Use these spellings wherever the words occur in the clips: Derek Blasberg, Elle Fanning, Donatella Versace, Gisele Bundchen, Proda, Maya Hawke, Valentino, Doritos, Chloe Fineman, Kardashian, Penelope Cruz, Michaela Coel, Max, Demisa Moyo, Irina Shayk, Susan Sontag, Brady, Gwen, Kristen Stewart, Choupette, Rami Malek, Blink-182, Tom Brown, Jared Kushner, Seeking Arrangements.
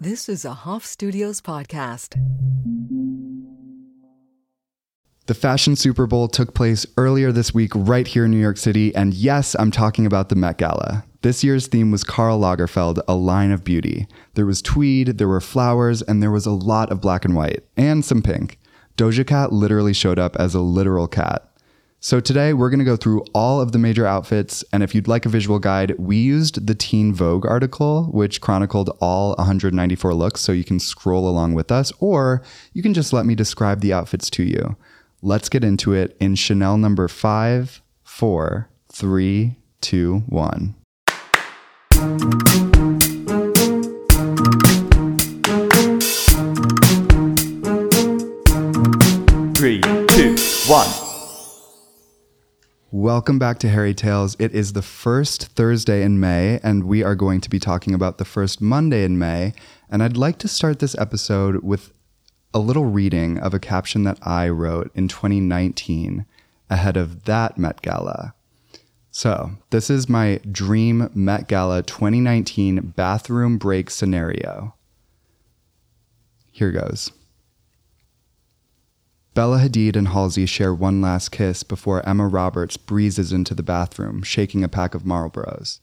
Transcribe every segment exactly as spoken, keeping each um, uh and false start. This is a Hoff Studios podcast. The Fashion Super Bowl took place earlier this week right here in New York City, and yes, I'm talking about the Met Gala. This year's theme was Karl Lagerfeld, A Line of Beauty. There was tweed, there were flowers, and there was a lot of black and white, and some pink. Doja Cat literally showed up as a literal cat. So today we're going to go through all of the major outfits, and if you'd like a visual guide, we used the Teen Vogue article, which chronicled all one hundred ninety-four looks, so you can scroll along with us, or you can just let me describe the outfits to you. Let's get into it in Chanel number five, four, three, two, one. Three, two, one. Welcome back to Harry Tales. It is the first Thursday in May, and we are going to be talking about the first Monday in May. And I'd like to start this episode with a little reading of a caption that I wrote in twenty nineteen ahead of that Met Gala. So this is my dream Met Gala twenty nineteen bathroom break scenario. Here goes. Bella Hadid and Halsey share one last kiss before Emma Roberts breezes into the bathroom, shaking a pack of Marlboros.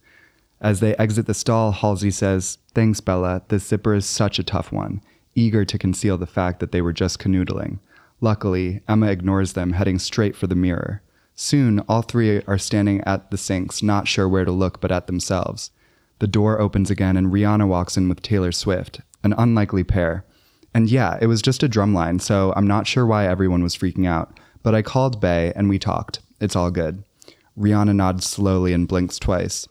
As they exit the stall, Halsey says, "Thanks, Bella. This zipper is such a tough one," eager to conceal the fact that they were just canoodling. Luckily, Emma ignores them, heading straight for the mirror. Soon, all three are standing at the sinks, not sure where to look but at themselves. The door opens again and Rihanna walks in with Taylor Swift, an unlikely pair. And yeah, it was just a drumline, so I'm not sure why everyone was freaking out, but I called Bay and we talked. It's all good. Rihanna nods slowly and blinks twice.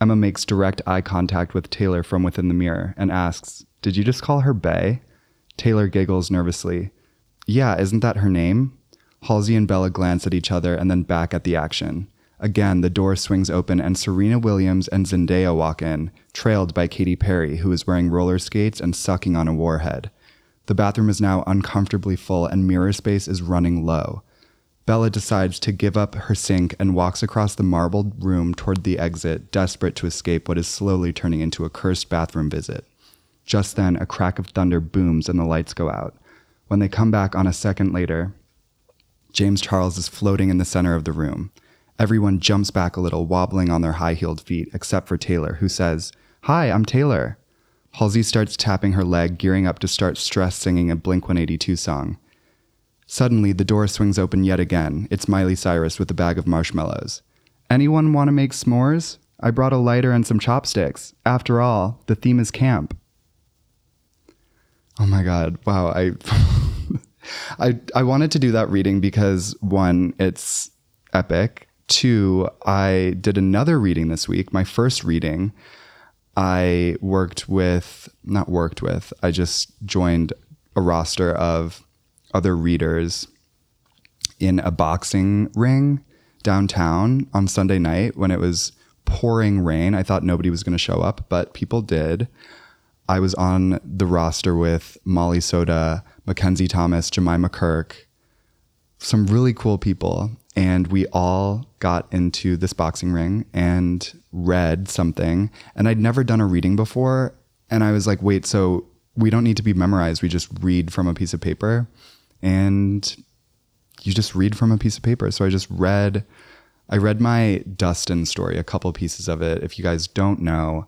Emma makes direct eye contact with Taylor from within the mirror and asks, "Did you just call her Bay?" Taylor giggles nervously. "Yeah, isn't that her name?" Halsey and Bella glance at each other and then back at the action. Again, the door swings open and Serena Williams and Zendaya walk in, trailed by Katy Perry, who is wearing roller skates and sucking on a warhead. The bathroom is now uncomfortably full and mirror space is running low. Bella decides to give up her sink and walks across the marbled room toward the exit, desperate to escape what is slowly turning into a cursed bathroom visit. Just then, a crack of thunder booms and the lights go out. When they come back on a second later, James Charles is floating in the center of the room. Everyone jumps back a little, wobbling on their high-heeled feet, except for Taylor, who says, "Hi, I'm Taylor." Halsey starts tapping her leg, gearing up to start stress singing a Blink one eighty-two song. Suddenly, the door swings open yet again. It's Miley Cyrus with a bag of marshmallows. "Anyone want to make s'mores? I brought a lighter and some chopsticks. After all, the theme is camp." Oh my God. Wow. I I, I wanted to do that reading because, one, it's epic. Two, I did another reading this week, my first reading. I worked with, not worked with, I just joined a roster of other readers in a boxing ring downtown on Sunday night when it was pouring rain. I thought nobody was going to show up, but people did. I was on the roster with Molly Soda, Mackenzie Thomas, Jemima Kirk, some really cool people. And we all got into this boxing ring and read something. And I'd never done a reading before. And I was like, wait, so we don't need to be memorized. We just read from a piece of paper. And you just read from a piece of paper. So I just read, I read my Dustin story, a couple pieces of it. If you guys don't know,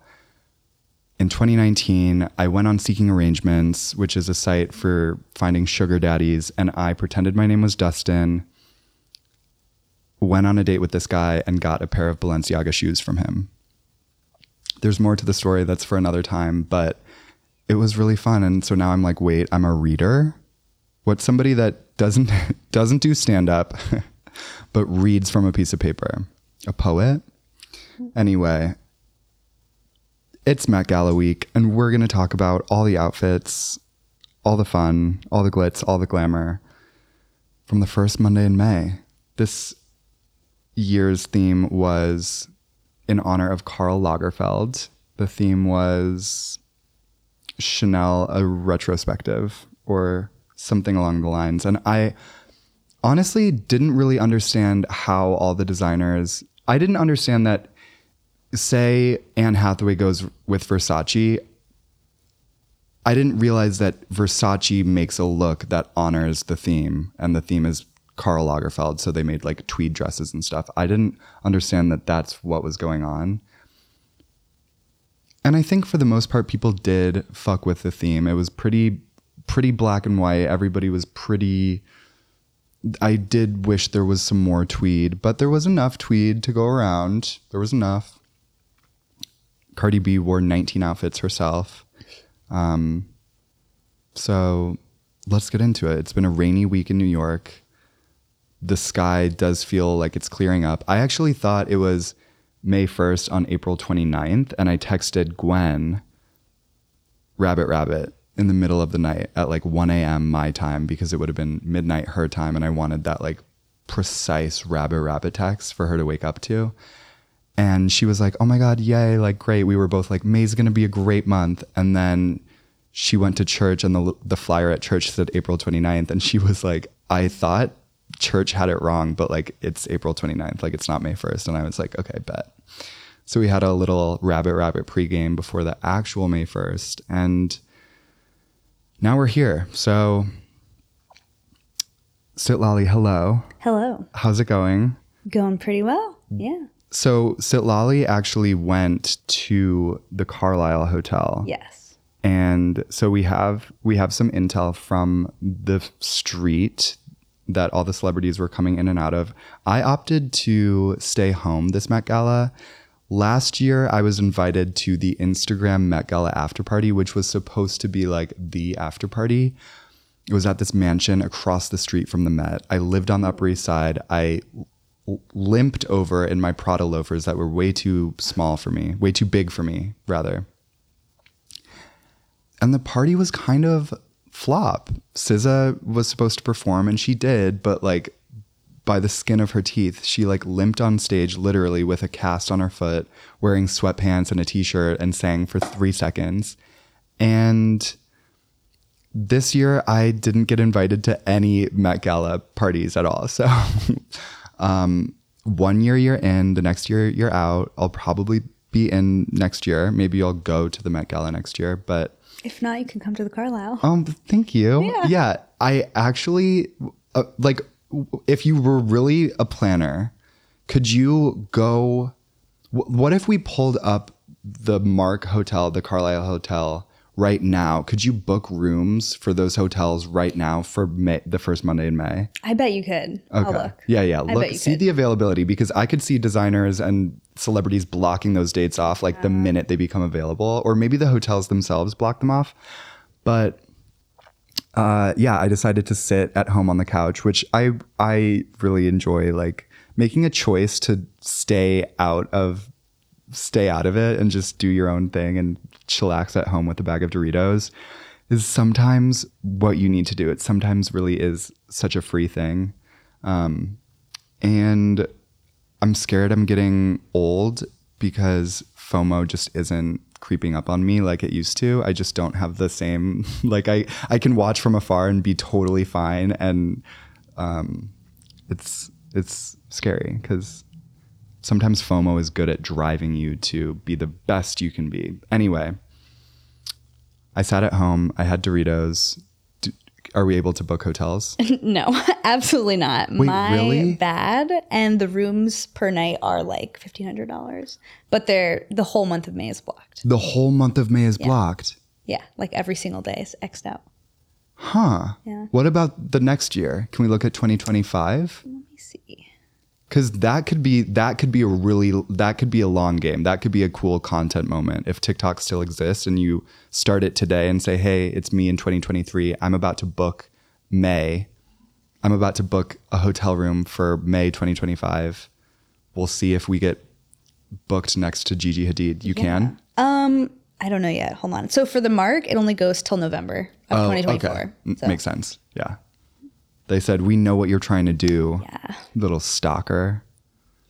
in twenty nineteen, I went on Seeking Arrangements, which is a site for finding sugar daddies. And I pretended my name was Dustin, went on a date with this guy and got a pair of Balenciaga shoes from him. There's more to the story, that's for another time, but it was really fun. And so now I'm like, wait, I'm a reader? What, somebody that doesn't doesn't do stand-up but reads from a piece of paper? A poet? Anyway, it's Met Gala week and we're going to talk about all the outfits, all the fun, all the glitz, all the glamour from the first Monday in May. This year's theme was in honor of Karl Lagerfeld. The theme was Chanel, a retrospective or something along the lines. And I honestly didn't really understand how all the designers, I didn't understand that, say, Anne Hathaway goes with Versace. I didn't realize that Versace makes a look that honors the theme, and the theme is Karl Lagerfeld. So they made like tweed dresses and stuff. I didn't understand that that's what was going on. And I think for the most part, people did fuck with the theme. It was pretty, pretty black and white. Everybody was pretty, I did wish there was some more tweed, but there was enough tweed to go around. There was enough. Cardi B wore nineteen outfits herself. Um, so let's get into it. It's been a rainy week in New York. The sky does feel like it's clearing up. I actually thought it was May first on April twenty-ninth, and I texted Gwen, rabbit, rabbit, in the middle of the night at like one a.m. my time, because it would have been midnight her time, and I wanted that like precise rabbit, rabbit text for her to wake up to. And she was like, oh my God, yay, like great. We were both like, May's gonna be a great month. And then she went to church, and the the flyer at church said April twenty-ninth, and she was like, I thought church had it wrong, but like it's April twenty-ninth, like it's not May first. And I was like, okay, bet. So we had a little rabbit rabbit pregame before the actual May first, and now we're here. So Sitlali, hello. Hello. How's it going? Going pretty well. Yeah. So Sitlali actually went to the Carlyle Hotel. Yes. And so we have we have some intel from the street that all the celebrities were coming in and out of. I opted to stay home this Met Gala. Last year, I was invited to the Instagram Met Gala after party, which was supposed to be like the after party. It was at this mansion across the street from the Met. I lived on the Upper East Side. I limped over in my Prada loafers that were way too small for me, way too big for me, rather. And the party was kind of flop. S Z A was supposed to perform, and she did, but like by the skin of her teeth. She like limped on stage literally with a cast on her foot, wearing sweatpants and a t-shirt, and sang for three seconds. And this year I didn't get invited to any Met Gala parties at all. So um, one year you're in, the next year you're out. I'll probably be in next year. Maybe I'll go to the Met Gala next year, but if not, you can come to the Carlyle. Um, thank you. Yeah, yeah, I actually, uh, like, w- if you were really a planner, could you go, w- what if we pulled up the Mark Hotel, the Carlyle Hotel right now? Could you book rooms for those hotels right now for May, the first Monday in May? I bet you could. Okay. I'll look. Yeah, yeah. Look, see could. The availability, because I could see designers and celebrities blocking those dates off like the minute they become available, or maybe the hotels themselves block them off. But uh yeah, I decided to sit at home on the couch, which I I really enjoy, like making a choice to stay out of stay out of it and just do your own thing and chillax at home with a bag of Doritos is sometimes what you need to do. It sometimes really is such a free thing. Um and I'm scared I'm getting old because FOMO just isn't creeping up on me like it used to. I just don't have the same, like I, I can watch from afar and be totally fine. And um, it's, it's scary because sometimes FOMO is good at driving you to be the best you can be. Anyway, I sat at home. I had Doritos. Are we able to book hotels? No, absolutely not. Wait, My really? bad. And the rooms per night are like fifteen hundred dollars, but they're the whole month of May is blocked. The whole month of May is yeah. blocked? Yeah, like every single day is X'd out. Huh. Yeah. What about the next year? Can we look at twenty twenty-five? Let me see. Because that could be that could be a really that could be a long game. That could be a cool content moment if TikTok still exists and you start it today and say, hey, it's me in twenty twenty-three. I'm about to book May. I'm about to book a hotel room for May twenty twenty-five. We'll see if we get booked next to Gigi Hadid. You yeah. can? Um, I don't know yet. Hold on. So for the Mark, it only goes till November of oh, twenty twenty-four. Okay. So. Makes sense. Yeah. They said, we know what you're trying to do, yeah. little stalker.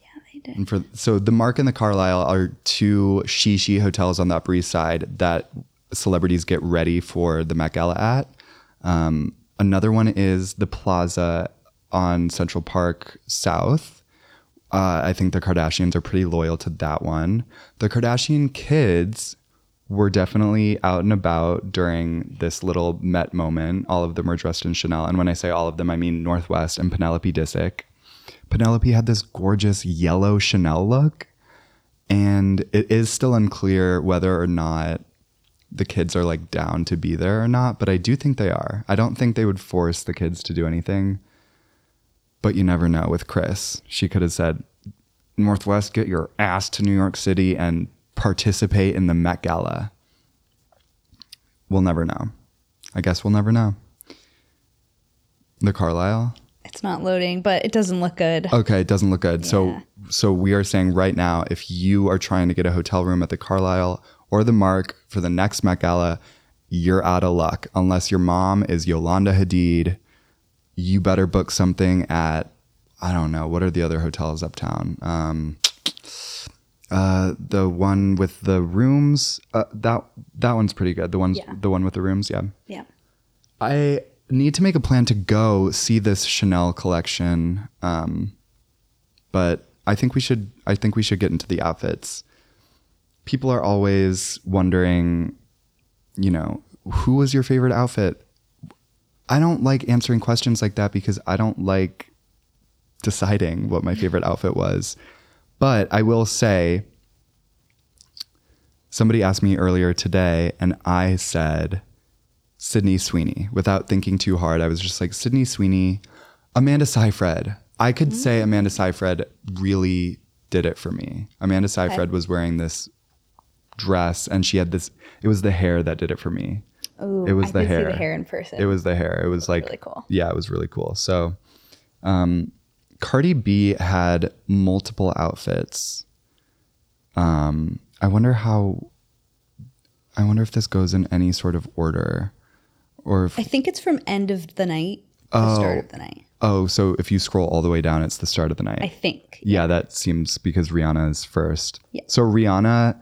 Yeah, they did. And for, so the Mark and the Carlyle are two she-she hotels on the Upper East Side that celebrities get ready for the Met Gala at. Um, another one is the Plaza on Central Park South. Uh, I think the Kardashians are pretty loyal to that one. The Kardashian kids were definitely out and about during this little Met moment. All of them were dressed in Chanel. And when I say all of them, I mean Northwest and Penelope Disick. Penelope had this gorgeous yellow Chanel look. And it is still unclear whether or not the kids are like down to be there or not. But I do think they are. I don't think they would force the kids to do anything. But you never know with Chris. She could have said, Northwest, get your ass to New York City and participate in the Met Gala. We'll never know. I guess we'll never know. The Carlyle? It's not loading, but it doesn't look good. Okay, it doesn't look good. Yeah. So so we are saying right now, if you are trying to get a hotel room at the Carlyle or the Mark for the next Met Gala, you're out of luck. Unless your mom is Yolanda Hadid, you better book something at, I don't know, what are the other hotels uptown? Um... Uh, the one with the rooms, uh, that that one's pretty good. The one's yeah. the one with the rooms, yeah. Yeah. I need to make a plan to go see this Chanel collection, um, but I think we should. I think we should get into the outfits. People are always wondering, you know, who was your favorite outfit? I don't like answering questions like that because I don't like deciding what my favorite outfit was. But I will say, somebody asked me earlier today, and I said, Sydney Sweeney. Without thinking too hard, I was just like, Sydney Sweeney, Amanda Seyfried. I could mm-hmm. say Amanda Seyfried really did it for me. Amanda Seyfried okay. was wearing this dress, and she had this, it was the hair that did it for me. Oh, I could hair. see the hair in person. It was the hair. It was, it was like, really cool. yeah, it was really cool. So, um... Cardi B had multiple outfits. Um, I wonder how, I wonder if this goes in any sort of order or if, I think it's from end of the night to oh, start of the night. Oh, so if you scroll all the way down, it's the start of the night. I think. Yeah, yeah that seems because Rihanna is first. Yeah. So Rihanna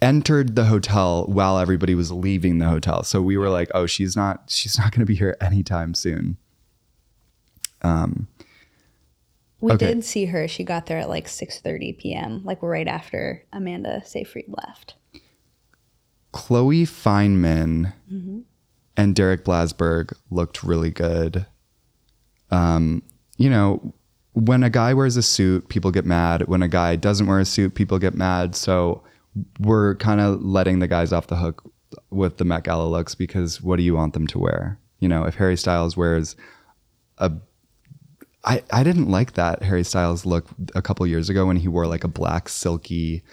entered the hotel while everybody was leaving the hotel. So we were like, oh, she's not, she's not going to be here anytime soon. Um, we okay. did see her. She got there at like six thirty p.m., like right after Amanda Seyfried left. Chloe Fineman mm-hmm. and Derek Blasberg looked really good. Um, you know, when a guy wears a suit, people get mad. When a guy doesn't wear a suit, people get mad. So we're kind of letting the guys off the hook with the Met Gala looks because what do you want them to wear? You know, if Harry Styles wears a I, I didn't like that Harry Styles look a couple years ago when he wore like a black silky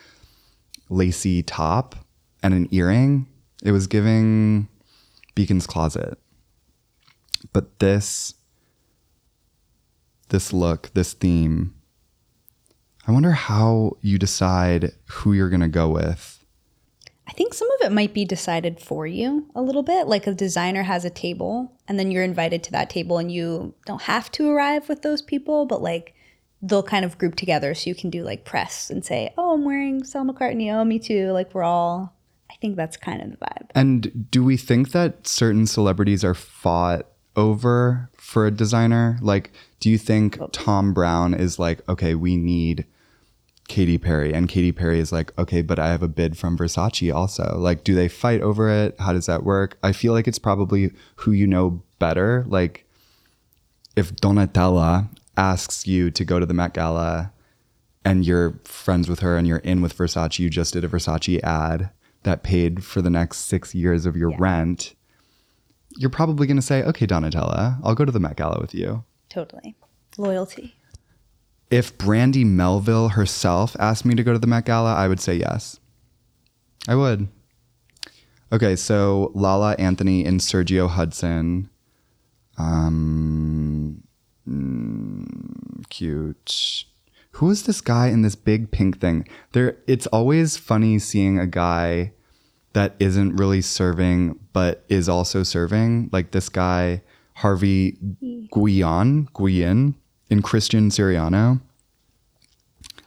lacy top and an earring. It was giving Beacon's Closet. But this, this look, this theme, I wonder how you decide who you're going to go with. I think some of it might be decided for you a little bit. Like a designer has a table and then you're invited to that table and you don't have to arrive with those people, but like they'll kind of group together so you can do like press and say, oh, I'm wearing Sal McCartney. Oh, me too. Like we're all, I think that's kind of the vibe. And do we think that certain celebrities are fought over for a designer? Like, do you think okay. Tom Brown is like, okay, we need Katy Perry, and Katy Perry is like, okay, but I have a bid from Versace also. Like, do they fight over it? How does that work? I feel like it's probably who you know better. Like, if Donatella asks you to go to the Met Gala and you're friends with her and you're in with Versace, you just did a Versace ad that paid for the next six years of your yeah. rent, you're probably going to say, okay, Donatella, I'll go to the Met Gala with you. Totally. Loyalty. If Brandy Melville herself asked me to go to the Met Gala, I would say yes. I would. Okay, so Lala Anthony and Sergio Hudson. Um, mm, cute. Who is this guy in this big pink thing? There, it's always funny seeing a guy that isn't really serving but is also serving. Like this guy, Harvey Guillen. Guillen. In Christian Siriano,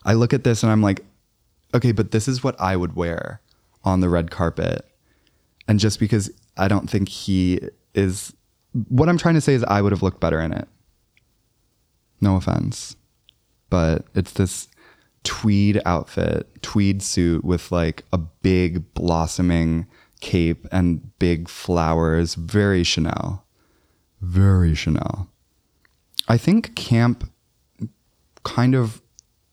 I look at this and I'm like, okay, but this is what I would wear on the red carpet. And just because I don't think he is, what I'm trying to say is I would have looked better in it. No offense, but it's this tweed outfit, tweed suit with like a big blossoming cape and big flowers. Very Chanel. Very Chanel. I think camp kind of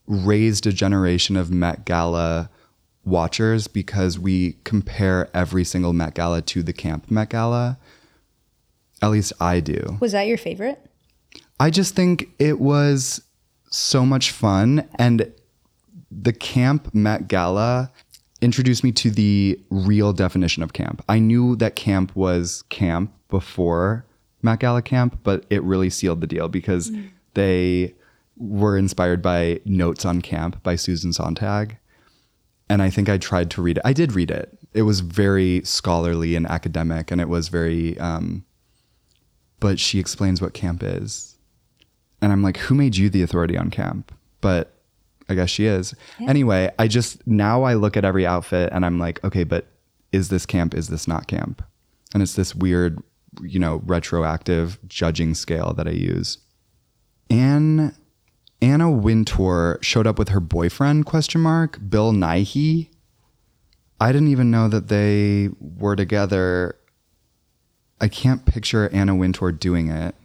raised a generation of Met Gala watchers because we compare every single Met Gala to the camp Met Gala. At least I do. Was that your favorite? I just think it was so much fun. And the camp Met Gala introduced me to the real definition of camp. I knew that camp was camp before Met Gala camp, but it really sealed the deal because mm. they were inspired by Notes on Camp by Susan Sontag. And I think I tried to read it. I did read it. It was very scholarly and academic, and it was very, um, but she explains what camp is. And I'm like, who made you the authority on camp? But I guess she is. Yeah. Anyway, I just, now I look at every outfit and I'm like, okay, but is this camp? Is this not camp? And it's this weird, you know, retroactive judging scale that I use. And Anna Wintour showed up with her boyfriend, question mark, Bill Nighy. I didn't even know that they were together. I can't picture Anna Wintour doing it.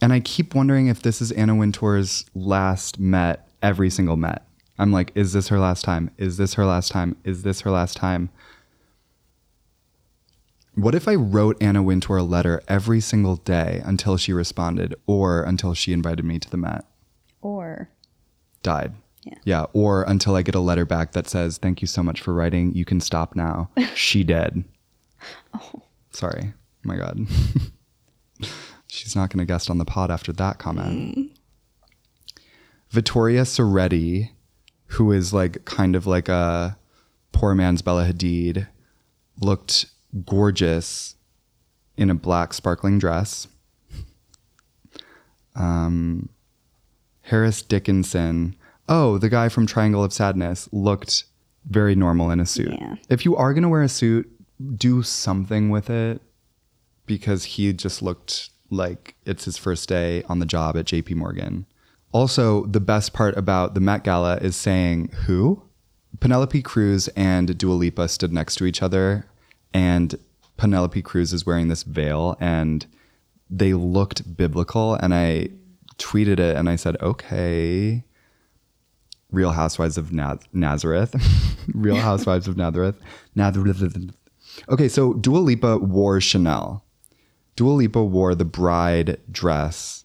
And I keep wondering if this is Anna Wintour's last Met, every single Met. I'm like, is this her last time? Is this her last time? Is this her last time? What if I wrote Anna Wintour a letter every single day until she responded or until she invited me to the Met? Or died. Yeah. Yeah. Or until I get a letter back that says, thank you so much for writing. You can stop now. She dead. Oh. Sorry. Oh my God. She's not going to guest on the pod after that comment. Mm. Vittoria Soretti, who is like kind of like a poor man's Bella Hadid, looked gorgeous in a black sparkling dress. Um, Harris Dickinson. Oh, the guy from Triangle of Sadness looked very normal in a suit. Yeah. If you are going to wear a suit, do something with it, because he just looked like it's his first day on the job at J P Morgan. Also, the best part about the Met Gala is saying who? Penelope Cruz and Dua Lipa stood next to each other. And Penelope Cruz is wearing this veil and they looked biblical. And I tweeted it and I said, okay, Real Housewives of Naz- Nazareth, Real Housewives of Nazareth, Nazareth. Okay, so Dua Lipa wore Chanel. Dua Lipa wore the bride dress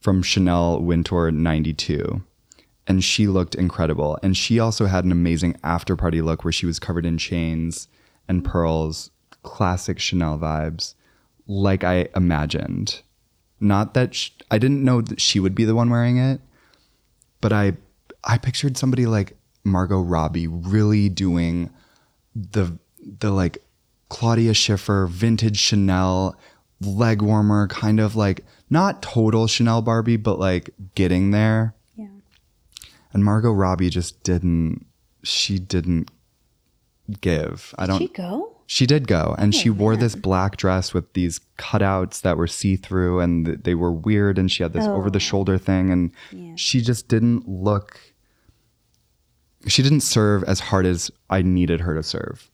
from Chanel Wintour ninety-two. And she looked incredible. And she also had an amazing after party look where she was covered in chains and pearls, classic Chanel vibes, like I imagined. Not that she, I didn't know that she would be the one wearing it, but I I pictured somebody like Margot Robbie really doing the the like Claudia Schiffer vintage Chanel leg warmer, kind of like not total Chanel Barbie, but like getting there. Yeah. And Margot Robbie just didn't. She didn't. give I don't did she go she did go and oh, she wore man. this black dress with these cutouts that were see-through and th- they were weird, and she had this oh. over the shoulder thing, and yeah. she just didn't look she didn't serve as hard as I needed her to serve.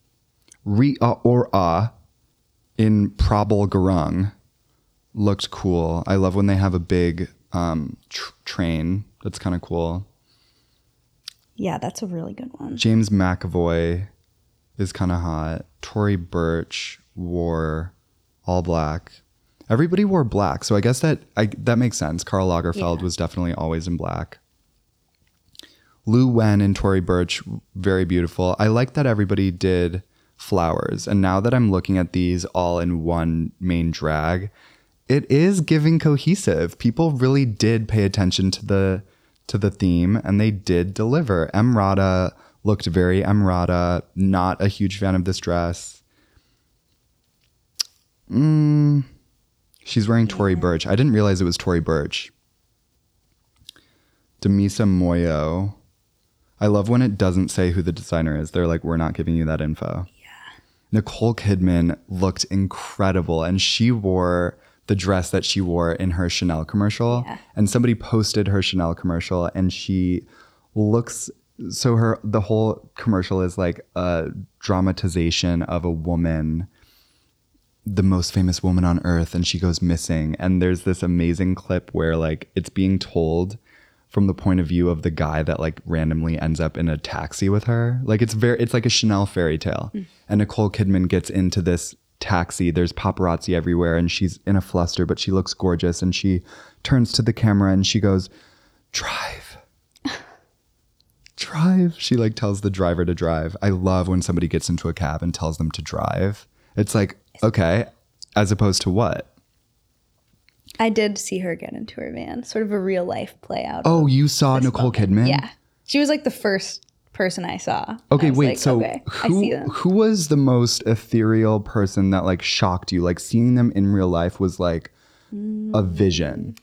Ria Ora in Prabal Gurung looked cool. I love when they have a big um tr- train. That's kind of cool. Yeah, that's a really good one. James McAvoy is kind of hot. Tory Burch wore all black. Everybody wore black. So I guess that I, that makes sense. Karl Lagerfeld yeah. was definitely always in black. Lu Wen and Tory Burch, very beautiful. I like that everybody did flowers. And now that I'm looking at these all in one main drag, it is giving cohesive. People really did pay attention to the to the theme, and they did deliver. Emrata looked very Emrata. Not a huge fan of this dress. Mm, she's wearing Tory yeah. Burch. I didn't realize it was Tory Burch. Demisa Moyo. I love when it doesn't say who the designer is. They're like, we're not giving you that info. Yeah. Nicole Kidman looked incredible, and she wore the dress that she wore in her Chanel commercial. Yeah. And somebody posted her Chanel commercial, and she looks, so her, the whole commercial is like a dramatization of a woman, the most famous woman on earth, and she goes missing. And there's this amazing clip where like it's being told from the point of view of the guy that like randomly ends up in a taxi with her. Like it's very, it's like a Chanel fairy tale. Mm. And Nicole Kidman gets into this taxi, there's paparazzi everywhere, and she's in a fluster, but she looks gorgeous, and she turns to the camera and she goes, drive, drive. She like tells the driver to drive. I love when somebody gets into a cab and tells them to drive. It's like, okay, as opposed to what? I did see her get into her van, sort of a real life play out. Oh, you saw Nicole Kidman? Yeah. She was like the first person I saw. Okay, I wait, like, so okay, who, I see them. Who was the most ethereal person that like shocked you? Like seeing them in real life was like mm. a vision.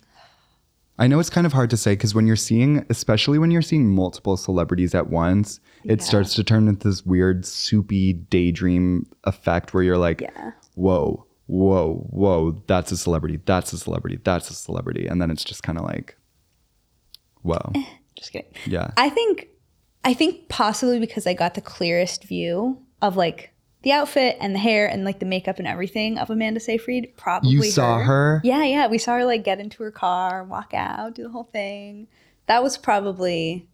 I know it's kind of hard to say because when you're seeing, especially when you're seeing multiple celebrities at once, yeah. it starts to turn into this weird soupy daydream effect where you're like, yeah. whoa, whoa, whoa, that's a celebrity, that's a celebrity, that's a celebrity. And then it's just kind of like, whoa. Just kidding. Yeah. I think... I think possibly because I got the clearest view of like the outfit and the hair and like the makeup and everything of Amanda Seyfried. Probably you saw her. her? Yeah, yeah. We saw her like get into her car, walk out, do the whole thing. That was probably.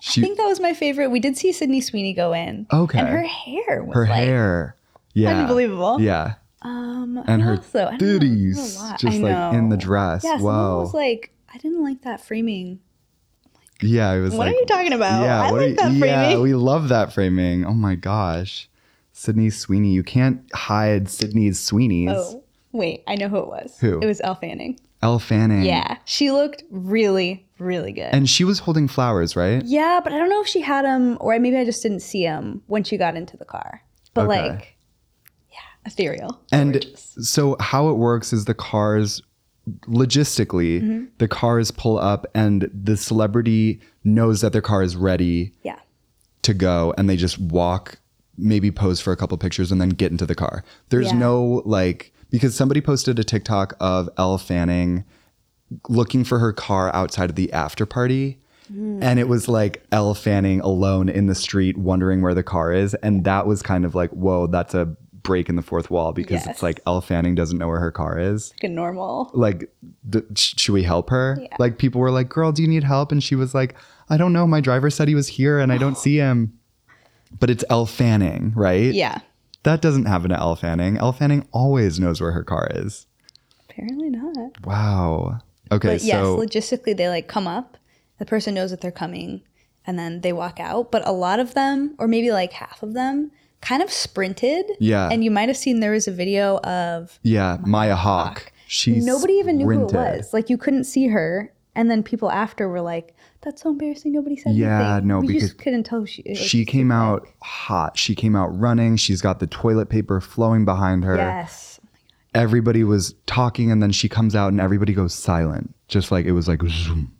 She, I think that was my favorite. We did see Sydney Sweeney go in. Okay. And her hair was her like. Her hair. Yeah. Unbelievable. Yeah. Um, and her also, titties know, just like in the dress. Yeah, wow. Was like, I didn't like that framing. Yeah, it was what like, are you talking about? Yeah, I like you, that framing. Yeah, we love that framing. Oh my gosh. Sydney Sweeney. You can't hide Sydney's Sweeney's. Oh, wait. I know who it was. Who? It was Elle Fanning. Elle Fanning. Yeah. She looked really, really good. And she was holding flowers, right? Yeah, but I don't know if she had them or maybe I just didn't see them when she got into the car. But okay. like, yeah, ethereal. And gorgeous. So how it works is the cars... logistically mm-hmm. the cars pull up and the celebrity knows that their car is ready yeah. to go and they just walk, maybe pose for a couple pictures and then get into the car. There's yeah. no like, because somebody posted a TikTok of Elle Fanning looking for her car outside of the after party mm. and it was like Elle Fanning alone in the street wondering where the car is, and that was kind of like, whoa, that's a break in the fourth wall because yes. it's like Elle Fanning doesn't know where her car is. Like a normal. Like, d- should we help her? Yeah. Like people were like, girl, do you need help? And she was like, I don't know. My driver said he was here and I don't see him. But it's Elle Fanning, right? Yeah. That doesn't happen to Elle Fanning. Elle Fanning always knows where her car is. Apparently not. Wow. Okay. But yes, so- logistically they like come up. The person knows that they're coming and then they walk out. But a lot of them, or maybe like half of them, kind of sprinted. Yeah. And you might have seen there was a video of yeah, Maya, Maya Hawke. Hawke. She Nobody even sprinted. Knew who it was. Like you couldn't see her. And then people after were like, that's so embarrassing. Nobody said yeah, anything. Yeah, no, we because just couldn't tell who she is. She came out like. hot. She came out running. She's got the toilet paper flowing behind her. Yes. Oh my God. Everybody was talking and then she comes out and everybody goes silent. Just like it was like zoom.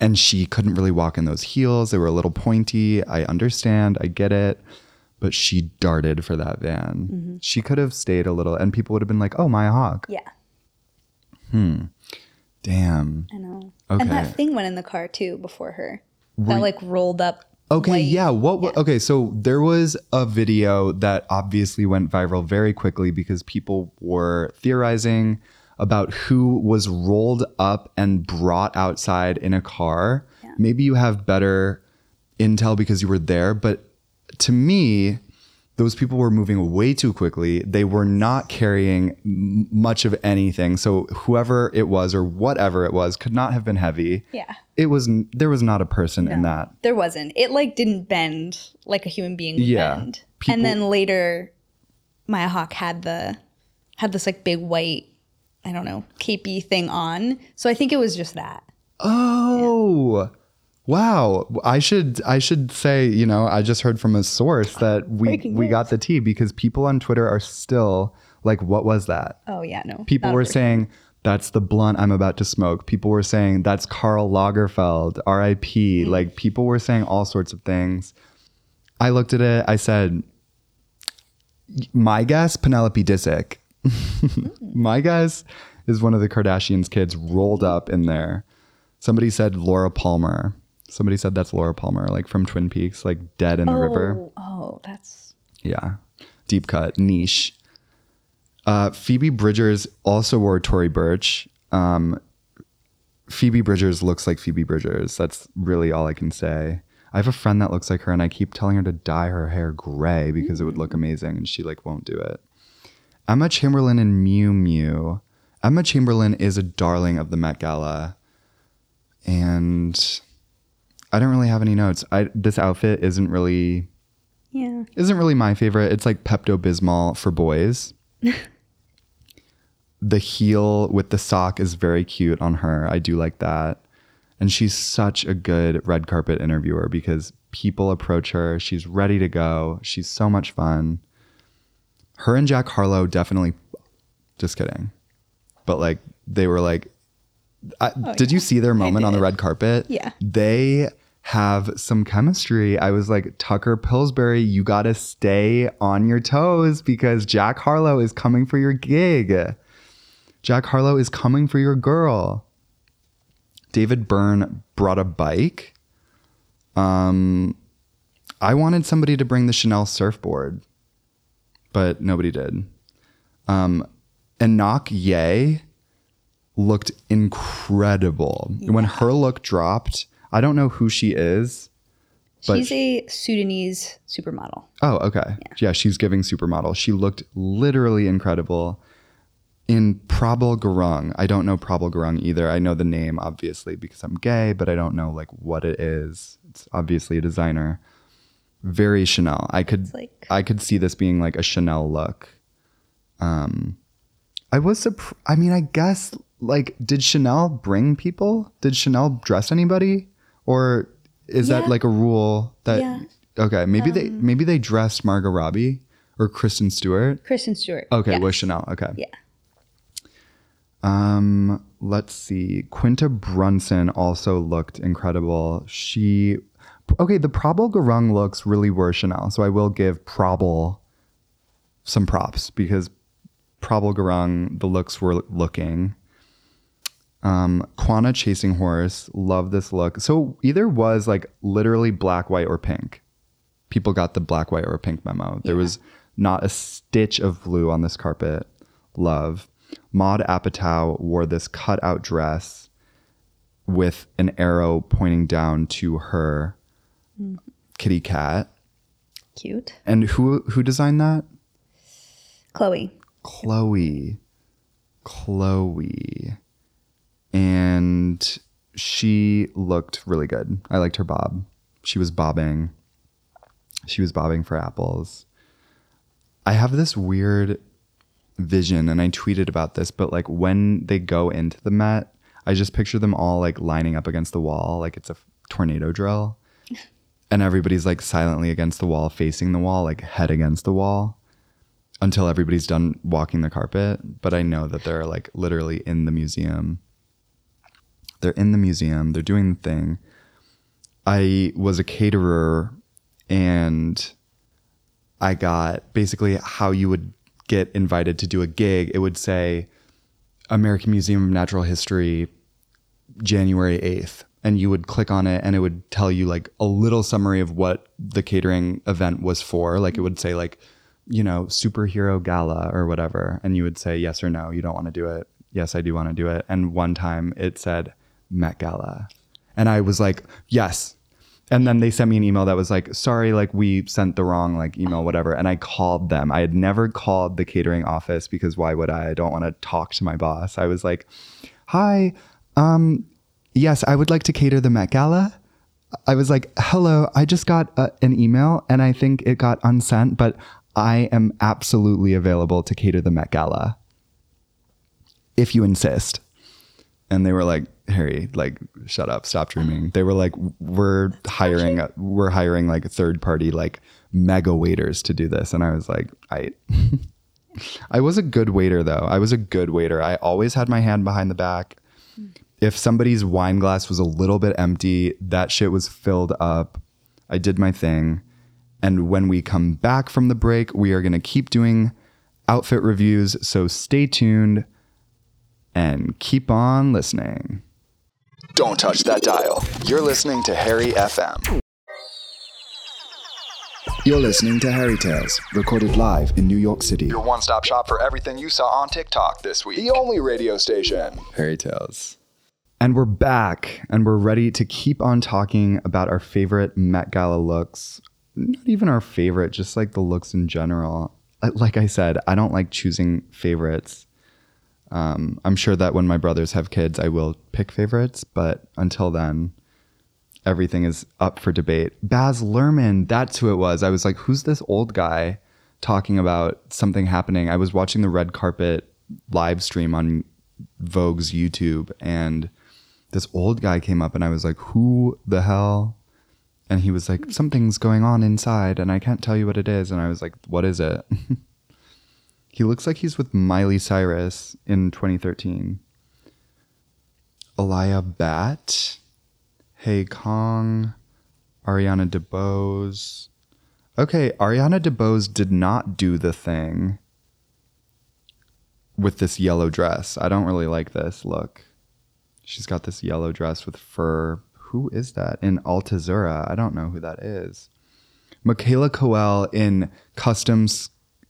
And she couldn't really walk in those heels. They were a little pointy. I understand. I get it. But she darted for that van. Mm-hmm. She could have stayed a little. And people would have been like, oh, Maya Hawke. Yeah. Hmm. Damn. I know. Okay. And that thing went in the car, too, before her. Were that, like, rolled up. Okay, white. yeah. What? Yeah. Okay, so there was a video that obviously went viral very quickly because people were theorizing about who was rolled up and brought outside in a car. Yeah. Maybe you have better intel because you were there, but to me, those people were moving way too quickly. They were not carrying much of anything. So whoever it was or whatever it was could not have been heavy. Yeah. It was, there was not a person no, in that. There wasn't. It like didn't bend like a human being would yeah, bend. People, and then later, Maya Hawke had the, had this like big white, I don't know, capey thing on. So I think it was just that. Oh, yeah. Wow. I should I should say, you know, I just heard from a source that we, we got the tea because people on Twitter are still like, what was that? Oh, yeah, no. People were saying, that's the blunt I'm about to smoke. People were saying, that's Karl Lagerfeld, R I P Mm-hmm. Like people were saying all sorts of things. I looked at it. I said, my guess, Penelope Disick. My guys is one of the Kardashians' kids rolled up in there. Somebody said Laura Palmer. Somebody said that's Laura Palmer, like from Twin Peaks, like dead in the oh, river. Oh, that's... Yeah. Deep cut. Niche. Uh, Phoebe Bridgers also wore Tory Burch. Um, Phoebe Bridgers looks like Phoebe Bridgers. That's really all I can say. I have a friend that looks like her, and I keep telling her to dye her hair gray because mm-hmm. it would look amazing, and she like won't do it. Emma Chamberlain and Mew Mew. Emma Chamberlain is a darling of the Met Gala, and I don't really have any notes. I this outfit isn't really, yeah, isn't really my favorite. It's like Pepto-Bismol for boys. The heel with the sock is very cute on her. I do like that. And she's such a good red carpet interviewer because people approach her. She's ready to go. She's so much fun. Her and Jack Harlow definitely, just kidding. But like, they were like, I, oh, did yeah. you see their moment on the red carpet? Yeah. They have some chemistry. I was like, Tucker Pillsbury, you got to stay on your toes because Jack Harlow is coming for your gig. Jack Harlow is coming for your girl. David Byrne brought a bike. Um, I wanted somebody to bring the Chanel surfboard, but nobody did. Um, Enoch Yeh looked incredible. Yeah. When her look dropped, I don't know who she is. But she's a Sudanese supermodel. Oh, okay. Yeah. yeah, she's giving supermodel. She looked literally incredible. In Prabal Gurung, I don't know Prabal Gurung either. I know the name, obviously, because I'm gay, but I don't know like what it is. It's obviously a designer. Very Chanel. I could like, I could see this being like a Chanel look. Um, I was surprised. I mean, I guess like, did Chanel bring people? Did Chanel dress anybody? Or is yeah. that like a rule that? Yeah. Okay, maybe um, they maybe they dressed Margot Robbie or Kristen Stewart. Kristen Stewart. Okay, yeah. was Chanel. Okay. Yeah. Um, let's see. Quinta Brunson also looked incredible. She, okay, the Prabal Gurung looks really were Chanel. So I will give Prabal some props because Prabal Gurung, the looks were looking. Um, Quanah Chasing Horse, love this look. So either was like literally black, white, or pink. People got the black, white, or pink memo. There yeah. was not a stitch of blue on this carpet. Love. Maude Apatow wore this cutout dress with an arrow pointing down to her mm. kitty cat. Cute. And who who designed that? Chloe. Chloe. Chloe. And she looked really good. I liked her bob. She was bobbing. She was bobbing for apples. I have this weird vision, and I tweeted about this, but like when they go into the Met, I just picture them all like lining up against the wall like it's a f- tornado drill, and everybody's like silently against the wall, facing the wall, like head against the wall until everybody's done walking the carpet. But I know that they're like literally in the museum. They're in the museum. They're doing the thing. I was a caterer, and I got basically how you would get invited to do a gig. It would say American Museum of Natural History, January eighth. And you would click on it and it would tell you like a little summary of what the catering event was for. Like it would say like, you know, superhero gala or whatever. And you would say yes or no, you don't want to do it. Yes, I do want to do it. And one time it said Met Gala. And I was like, yes. And then they sent me an email that was like, sorry, like we sent the wrong like email, whatever. And I called them. I had never called the catering office because why would I? I don't want to talk to my boss. I was like, hi, um, yes, I would like to cater the Met Gala. I was like, hello, I just got a, an email and I think it got unsent, but I am absolutely available to cater the Met Gala if you insist. And they were like, Harry, like, shut up, stop dreaming. They were like, we're hiring, a, we're hiring like a third party, like mega waiters to do this. And I was like, I, I was a good waiter though. I was a good waiter. I always had my hand behind the back. If somebody's wine glass was a little bit empty, that shit was filled up. I did my thing. And when we come back from the break, we are going to keep doing outfit reviews. So stay tuned and keep on listening. Don't touch that dial. You're listening to Harry F M. You're listening to Harry Tales, recorded live in New York City. Your one-stop shop for everything you saw on TikTok this week. The only radio station. Harry Tales. And we're back, and we're ready to keep on talking about our favorite Met Gala looks. Not even our favorite, just like the looks in general. Like I said, I don't like choosing favorites. Um, I'm sure that when my brothers have kids, I will pick favorites, but until then, everything is up for debate. Baz Luhrmann, that's who it was. I was like, who's this old guy talking about something happening? I was watching the red carpet live stream on Vogue's YouTube, and this old guy came up, and I was like, who the hell? And he was like, something's going on inside, and I can't tell you what it is. And I was like, what is it? He looks like he's with Miley Cyrus in twenty thirteen. Aliyah Bat. Hey Kong, Ariana DeBose. Okay, Ariana DeBose did not do the thing with this yellow dress. I don't really like this look. She's got this yellow dress with fur. Who is that? In Altazura. I don't know who that is. Michaela Coel in custom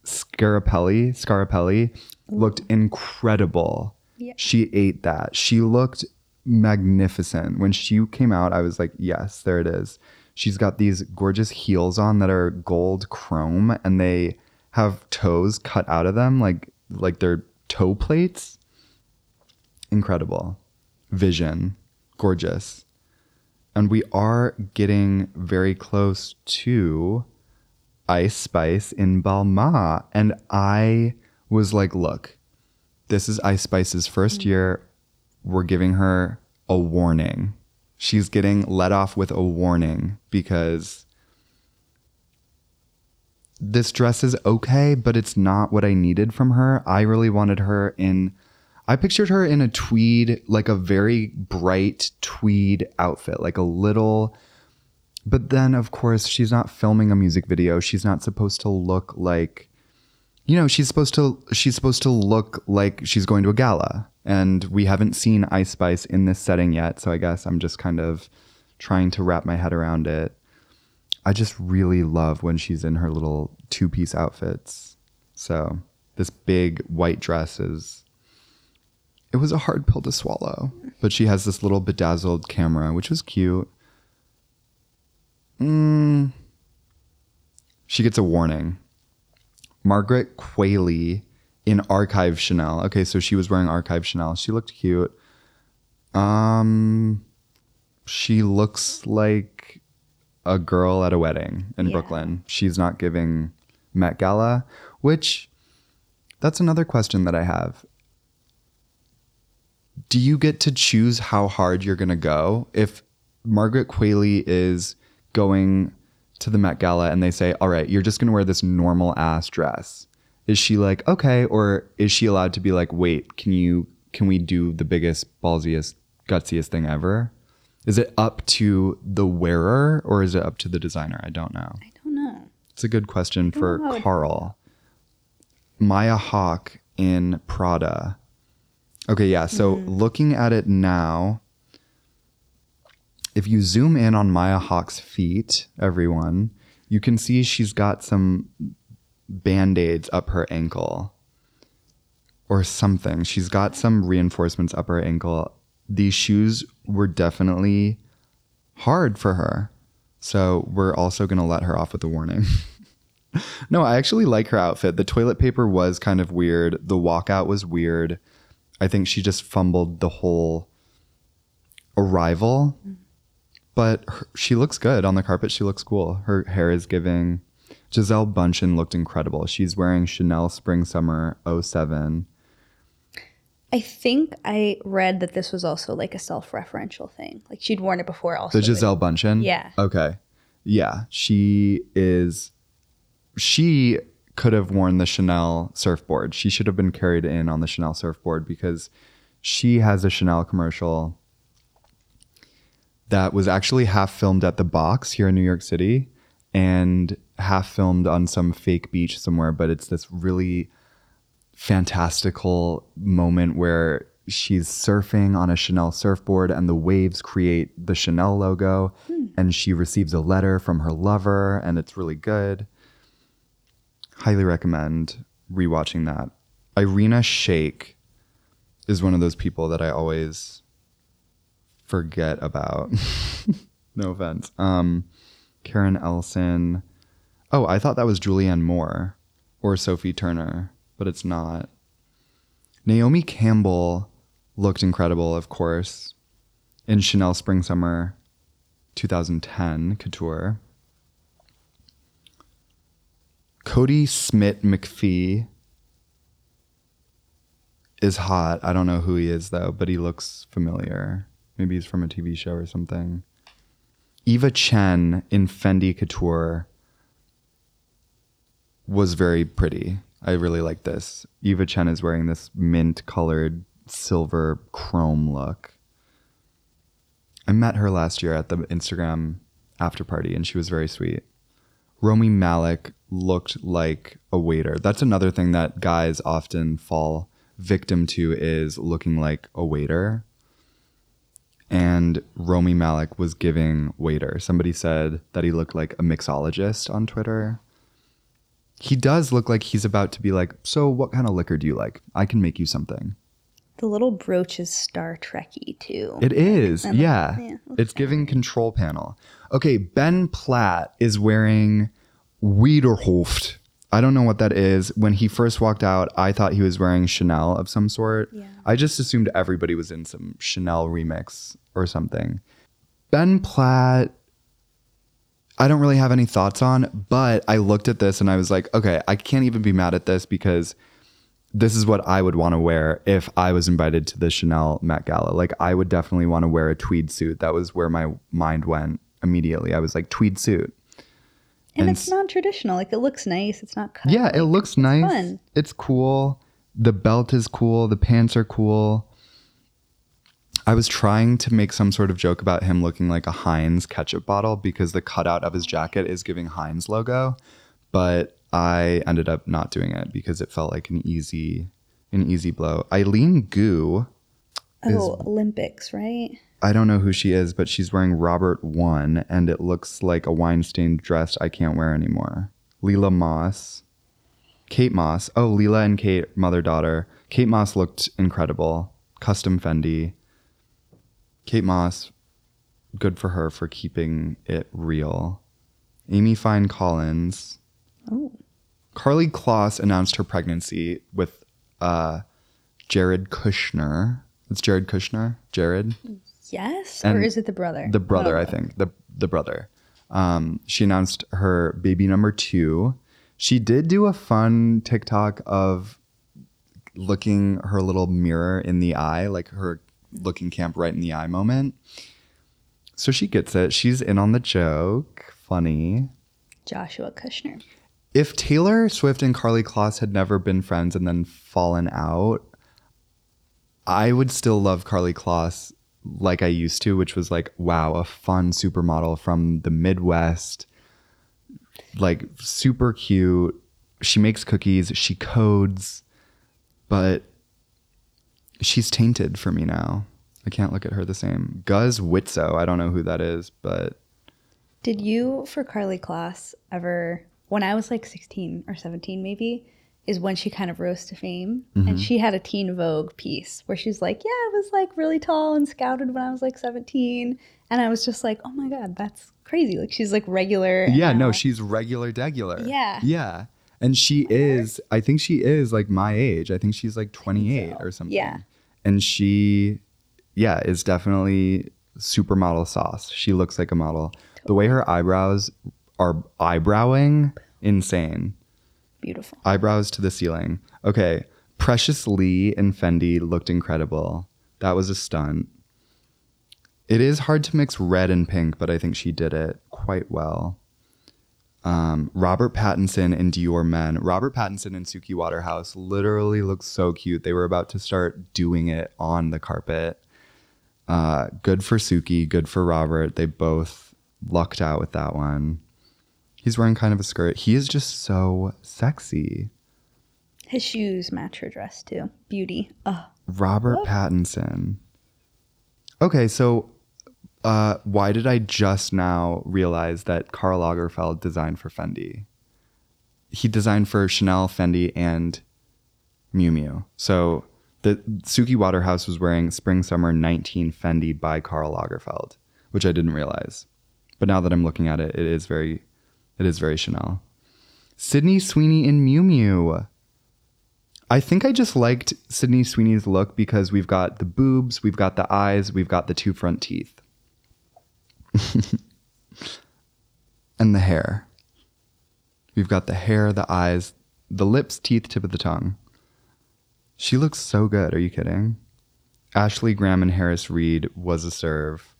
Scarapelli, Scarapelli looked incredible. Yeah. She ate that. She looked magnificent. When she came out, I was like, yes, there it is. She's got these gorgeous heels on that are gold chrome, and they have toes cut out of them, like like they're toe plates. Incredible. Vision. Gorgeous. And we are getting very close to Ice Spice in Balmain. And I was like, look, this is Ice Spice's first mm-hmm. year. We're giving her a warning. She's getting let off with a warning because this dress is okay, but it's not what I needed from her. I really wanted her in, I pictured her in a tweed, like a very bright tweed outfit, like a little, but then of course she's not filming a music video. She's not supposed to look like, you know, she's supposed to, she's supposed to look like she's going to a gala. And we haven't seen Ice Spice in this setting yet, so I guess I'm just kind of trying to wrap my head around it. I just really love when she's in her little two-piece outfits. So this big white dress is... It was a hard pill to swallow, but she has this little bedazzled camera, which was cute. Mm. She gets a warning. Margaret Qualley... in Archive Chanel. Okay, so she was wearing Archive Chanel. She looked cute. Um, she looks like a girl at a wedding in yeah. Brooklyn. She's not giving Met Gala, which that's another question that I have. Do you get to choose how hard you're going to go? If Margaret Qualley is going to the Met Gala and they say, all right, you're just going to wear this normal ass dress. Is she like, okay, or is she allowed to be like, wait, can you, can we do the biggest, ballsiest, gutsiest thing ever? Is it up to the wearer or is it up to the designer? I don't know. I don't know. It's a good question for Carl. Maya Hawke in Prada. Okay, yeah, so mm-hmm. looking at it now, if you zoom in on Maya Hawke's feet, everyone, you can see she's got some... Band-Aids up her ankle or something. She's got some reinforcements up her ankle. These shoes were definitely hard for her. So we're also going to let her off with a warning. No, I actually like her outfit. The toilet paper was kind of weird. The walkout was weird. I think she just fumbled the whole arrival. But her, she looks good on the carpet. She looks cool. Her hair is giving... Gisele Bundchen looked incredible. She's wearing Chanel Spring Summer oh seven. I think I read that this was also like a self-referential thing. Like she'd worn it before also. The Gisele Bundchen? Yeah. Okay. Yeah. She is, she could have worn the Chanel surfboard. She should have been carried in on the Chanel surfboard because she has a Chanel commercial that was actually half filmed at the Box here in New York City and half filmed on some fake beach somewhere, but it's this really fantastical moment where she's surfing on a Chanel surfboard and the waves create the Chanel logo. Hmm. And she receives a letter from her lover and it's really good. Highly recommend rewatching that. Irina Shayk is one of those people that I always forget about. No offense. Um, Karen Elson. Oh, I thought that was Julianne Moore or Sophie Turner, but it's not. Naomi Campbell looked incredible, of course, in Chanel Spring Summer twenty ten Couture. Cody Smith McPhee is hot. I don't know who he is, though, but he looks familiar. Maybe he's from a T V show or something. Eva Chen in Fendi Couture was very pretty. I really like this. Eva Chen is wearing this mint-colored silver chrome look. I met her last year at the Instagram after party, and she was very sweet. Rami Malek looked like a waiter. That's another thing that guys often fall victim to, is looking like a waiter. And Rami Malek was giving waiter. Somebody said that he looked like a mixologist on Twitter. He does look like he's about to be like, so what kind of liquor do you like? I can make you something. The little brooch is Star Trek-y too. It is, yeah. yeah it's giving control panel. Okay, Ben Platt is wearing Wiederhoft. I don't know what that is. When he first walked out, I thought he was wearing Chanel of some sort. Yeah. I just assumed everybody was in some Chanel remix or something. Ben Platt, I don't really have any thoughts on, but I looked at this and I was like, okay, I can't even be mad at this because this is what I would want to wear if I was invited to the Chanel Met Gala. Like, I would definitely want to wear a tweed suit. That was where my mind went immediately. I was like, tweed suit. And, and it's non-traditional. Like, it looks nice. It's not cut. Yeah, it looks it's nice. Fun. It's cool. The belt is cool. The pants are cool. I was trying to make some sort of joke about him looking like a Heinz ketchup bottle because the cutout of his jacket is giving Heinz logo, but I ended up not doing it because it felt like an easy, an easy blow. Eileen Gu. Oh, is, Olympics, right? I don't know who she is, but she's wearing Robert One and it looks like a wine-stained dress I can't wear anymore. Lila Moss. Kate Moss. Oh, Lila and Kate, mother-daughter. Kate Moss looked incredible. Custom Fendi. Kate Moss, good for her for keeping it real. Amy Fine Collins. Oh. Karlie Kloss announced her pregnancy with uh, Jared Kushner. It's Jared Kushner? Jared? Yes? And or is it the brother? The brother, oh, I think. The the brother. Um, she announced her baby number two. She did do a fun TikTok of looking her little mirror in the eye, like her looking camp right in the eye moment. So she gets it. She's in on the joke. Funny. Joshua Kushner. If Taylor Swift and Karlie Kloss had never been friends and then fallen out, I would still love Karlie Kloss like I used to, which was like, wow, a fun supermodel from the Midwest. Like, super cute. She makes cookies. She codes. But she's tainted for me now. I can't look at her the same. Guz Witso, I don't know who that is, but... Did you, for Karlie Kloss, ever... When I was like sixteen or seventeen maybe, is when she kind of rose to fame. Mm-hmm. And she had a Teen Vogue piece where she's like, yeah, I was like really tall and scouted when I was like seventeen. And I was just like, oh my God, that's crazy. Like, she's like regular. Yeah, now. No, she's regular degular. Yeah. Yeah. And she is, I think she is like my age. I think she's like twenty-eight so. Or something. Yeah. And she, yeah, is definitely supermodel sauce. She looks like a model. Totally. The way her eyebrows are eyebrowing, insane. Beautiful. Eyebrows to the ceiling. Okay. Precious Lee and Fendi looked incredible. That was a stunt. It is hard to mix red and pink, but I think she did it quite well. Um, Robert Pattinson in Dior Men. Robert Pattinson and Suki Waterhouse literally looked so cute. They were about to start doing it on the carpet. Uh, good for Suki, good for Robert. They both lucked out with that one. He's wearing kind of a skirt. He is just so sexy. His shoes match her dress too. Beauty. Ugh. Robert oh. Pattinson. Okay, so uh, why did I just now realize that Karl Lagerfeld designed for Fendi? He designed for Chanel, Fendi, and Miu Miu. So the Suki Waterhouse was wearing Spring Summer nineteen Fendi by Karl Lagerfeld, which I didn't realize. But now that I'm looking at it, it is very, it is very Chanel. Sydney Sweeney in Miu Miu. I think I just liked Sydney Sweeney's look because we've got the boobs, we've got the eyes, we've got the two front teeth. And the hair. We've got the hair, the eyes, the lips, teeth, tip of the tongue. She looks so good. Are you kidding? Ashley Graham and Harris Reed was a serve.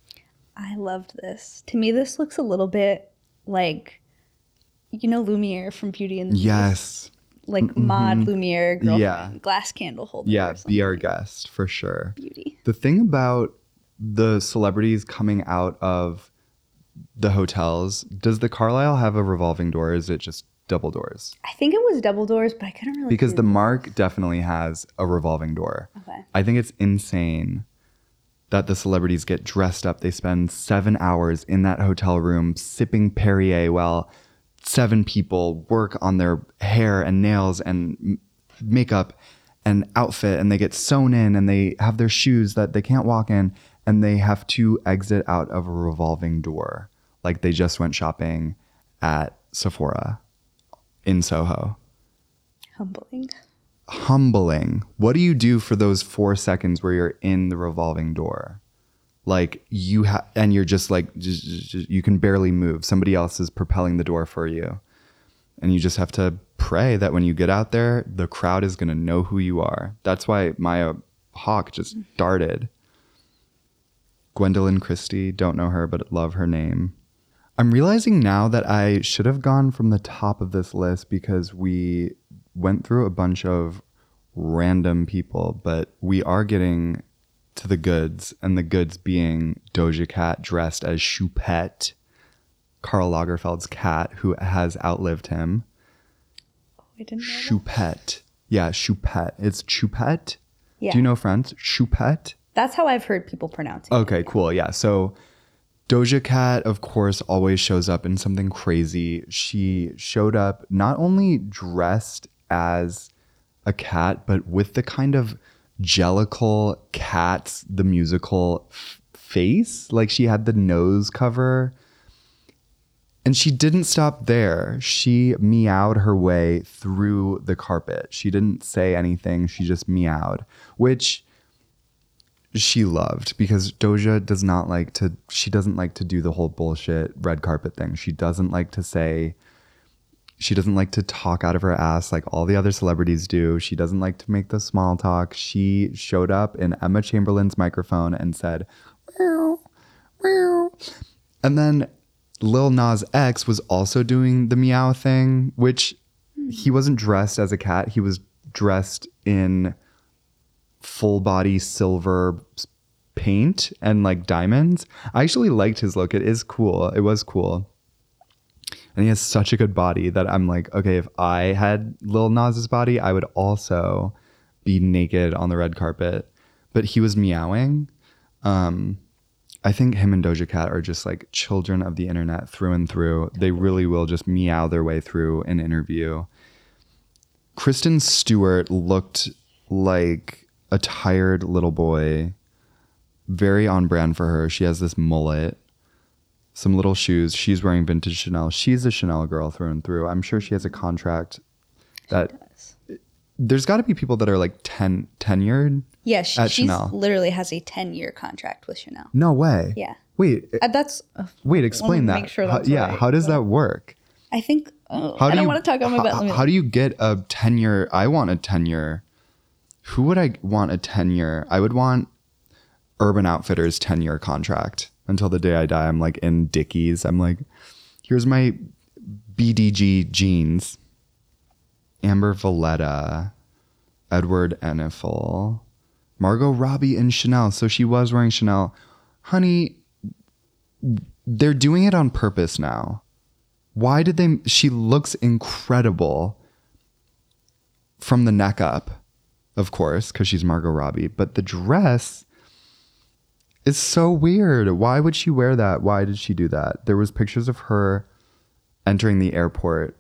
I loved this. To me, this looks a little bit like, you know, Lumiere from Beauty and the Beast. Yes. Like mm-hmm. Maud Lumiere, girl, yeah. glass candle holder. Yeah, be our guest for sure. Beauty. The thing about the celebrities coming out of the hotels, does the Carlyle have a revolving door or is it just double doors? I think it was double doors, but I couldn't really. Because the Mark definitely has a revolving door. Okay. I think it's insane that the celebrities get dressed up. They spend seven hours in that hotel room sipping Perrier while seven people work on their hair and nails and makeup and outfit, and they get sewn in and they have their shoes that they can't walk in, and they have to exit out of a revolving door. Like they just went shopping at Sephora in Soho. Humbling. Humbling. What do you do for those four seconds where you're in the revolving door? Like you have, and you're just like, just, just, you can barely move. Somebody else is propelling the door for you. And you just have to pray that when you get out there, the crowd is going to know who you are. That's why Maya Hawke just darted. Gwendolyn Christie, don't know her, but love her name. I'm realizing now that I should have gone from the top of this list because we went through a bunch of random people, but we are getting to the goods, and the goods being Doja Cat dressed as Choupette, Karl Lagerfeld's cat who has outlived him. Oh, I didn't know Choupette. That. Yeah, Choupette. It's Choupette. Yeah. Do you know French? Choupette? That's how I've heard people pronounce it. Okay, cool. Yeah. So Doja Cat, of course, always shows up in something crazy. She showed up not only dressed as a cat, but with the kind of Jellicle Cats, the musical f- face. Like she had the nose cover. And she didn't stop there. She meowed her way through the carpet. She didn't say anything. She just meowed, which she loved, because Doja does not like to, she doesn't like to do the whole bullshit red carpet thing. She doesn't like to say, she doesn't like to talk out of her ass like all the other celebrities do. She doesn't like to make the small talk. She showed up in Emma Chamberlain's microphone and said, meow, meow. And then Lil Nas X was also doing the meow thing, which he wasn't dressed as a cat. He was dressed in full body silver paint and like diamonds. I actually liked his look. It is cool. It was cool. And he has such a good body that I'm like, okay, if I had Lil Nas's body, I would also be naked on the red carpet. But he was meowing. Um, I think him and Doja Cat are just like children of the internet through and through. They really will just meow their way through an interview. Kristen Stewart looked like a tired little boy, very on brand for her. She has this mullet, some little shoes. She's wearing vintage Chanel. She's a Chanel girl through and through. I'm sure she has a contract that there's got to be people that are like ten tenured. Yeah, she she's literally has a ten year contract with Chanel. No way. Yeah. Wait. Uh, that's. Uh, wait. Explain that. Make sure that's how, yeah. Right. How does that work? I think. Oh, how I do don't you, want to talk about that. How, how do you get a ten year? I want a ten year. Who would I want a ten year? I would want Urban Outfitters ten year contract until the day I die. I'm like in Dickies. I'm like, here's my B D G jeans. Amber Valletta, Edward Enninful, Margot Robbie in Chanel. So she was wearing Chanel. Honey, they're doing it on purpose now. Why did they? She looks incredible. from the neck up, of course, because she's Margot Robbie. But the dress is so weird. Why would she wear that? Why did she do that? There was pictures of her entering the airport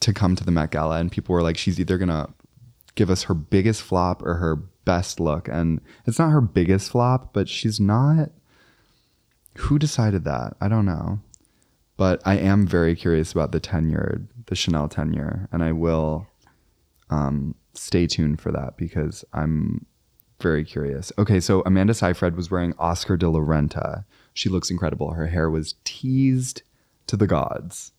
to come to the Met Gala, and people were like, she's either going to give us her biggest flop or her best look. And it's not her biggest flop, but she's not... Who decided that? I don't know. But I am very curious about the tenured, the Chanel tenure, and I will um, stay tuned for that because I'm very curious. Okay, so Amanda Seyfried was wearing Oscar de la Renta. She looks incredible. Her hair was teased to the gods.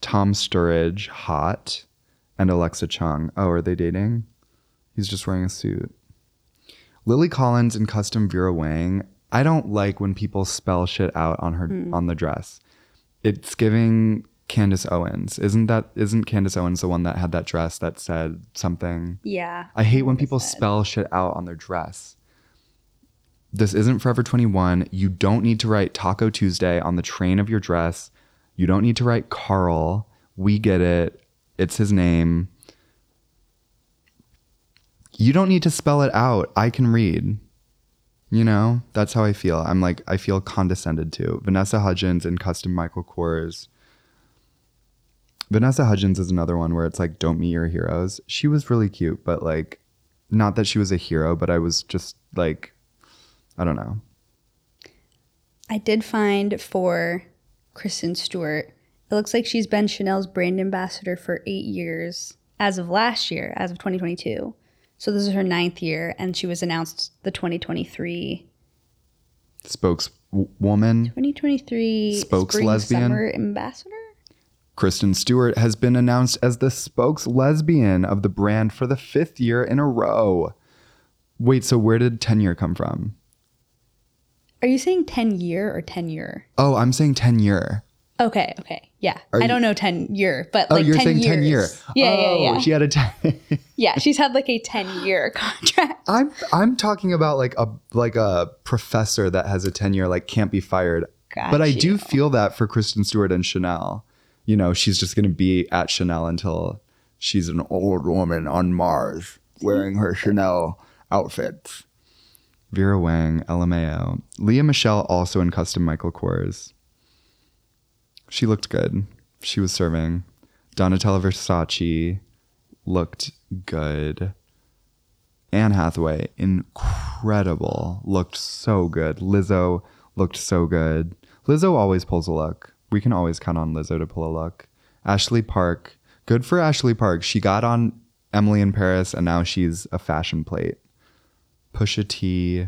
Tom Sturridge, hot, and Alexa Chung. Oh, are they dating? He's just wearing a suit. Lily Collins in custom Vera Wang. I don't like when people spell shit out on her mm. on the dress. It's giving Candace Owens. Isn't that isn't Candace Owens the one that had that dress that said something? Yeah. I hate when people said. spell shit out on their dress. This isn't Forever twenty-one. You don't need to write Taco Tuesday on the train of your dress. You don't need to write Carl. We get it. It's his name. You don't need to spell it out. I can read. You know, that's how I feel. I'm like, I feel condescended to. Vanessa Hudgens in custom Michael Kors. Vanessa Hudgens is another one where it's like, don't meet your heroes. She was really cute, but like, not that she was a hero, but I was just like, I don't know. I did find for Kristen Stewart, it looks like she's been Chanel's brand ambassador for eight years as of last year, as of twenty twenty-two. So this is her ninth year, and she was announced the twenty twenty-three spokeswoman. twenty twenty-three spokes spring lesbian summer ambassador. Kristen Stewart has been announced as the spokes lesbian of the brand for the fifth year in a row. Wait, so where did tenure come from? Are you saying ten year or tenure? Oh, I'm saying ten year. Okay, okay, yeah. Are I don't you, know ten year, but oh, like ten years. Oh, you're saying ten year. Yeah, oh, yeah, yeah. She had a ten. Yeah, she's had like a ten year contract. I'm I'm talking about like a like a professor that has a ten year, like can't be fired. Got but you. I do feel that for Kristen Stewart and Chanel. You know, she's just gonna be at Chanel until she's an old woman on Mars wearing her Chanel outfits. Vera Wang, L M A O. Lea Michele also in custom Michael Kors. She looked good. She was serving. Donatella Versace looked good. Anne Hathaway, incredible. Looked so good. Lizzo looked so good. Lizzo always pulls a look. We can always count on Lizzo to pull a look. Ashley Park. Good for Ashley Park. She got on Emily in Paris and now she's a fashion plate. Pusha T.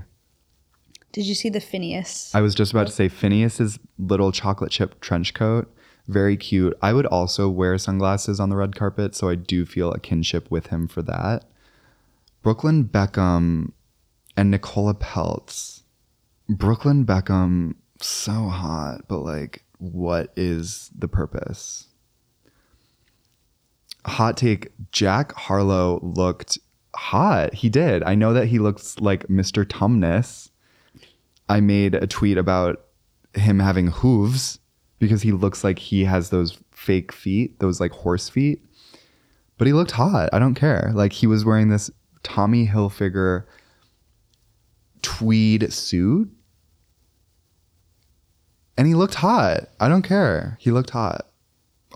Did you see the Phineas? I was just about to say Phineas's little chocolate chip trench coat. Very cute. I would also wear sunglasses on the red carpet, so I do feel a kinship with him for that. Brooklyn Beckham and Nicola Peltz. Brooklyn Beckham, so hot, but like, what is the purpose? Hot take, Jack Harlow looked hot. He did. I know that he looks like Mister Tumnus. I made a tweet about him having hooves because he looks like he has those fake feet, those like horse feet. But he looked hot. I don't care. Like he was wearing this Tommy Hilfiger tweed suit. And he looked hot. I don't care. He looked hot.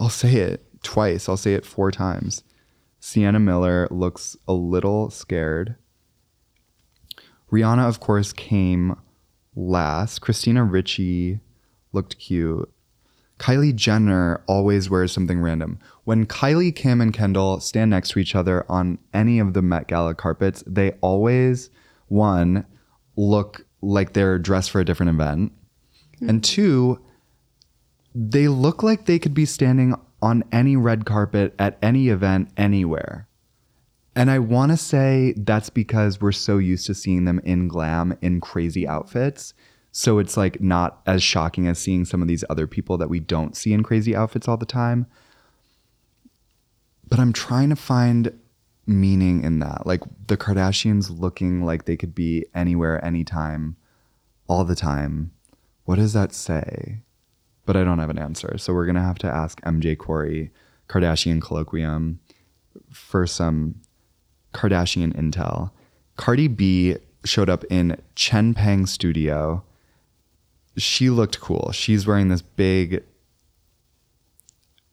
I'll say it twice. I'll say it four times. Sienna Miller looks a little scared. Rihanna, of course, came... last. Christina Ricci looked cute. Kylie Jenner always wears something random. When Kylie, Kim, and Kendall stand next to each other on any of the Met Gala carpets, they always, one, look like they're dressed for a different event. Mm-hmm. And two, they look like they could be standing on any red carpet at any event anywhere. And I want to say that's because we're so used to seeing them in glam, in crazy outfits. So it's like not as shocking as seeing some of these other people that we don't see in crazy outfits all the time. But I'm trying to find meaning in that. Like the Kardashians looking like they could be anywhere, anytime, all the time. What does that say? But I don't have an answer. So we're going to have to ask M J Corey, Kardashian Colloquium. for some Kardashian intel. Cardi B showed up in Chen Pang's studio. She looked cool. She's wearing this big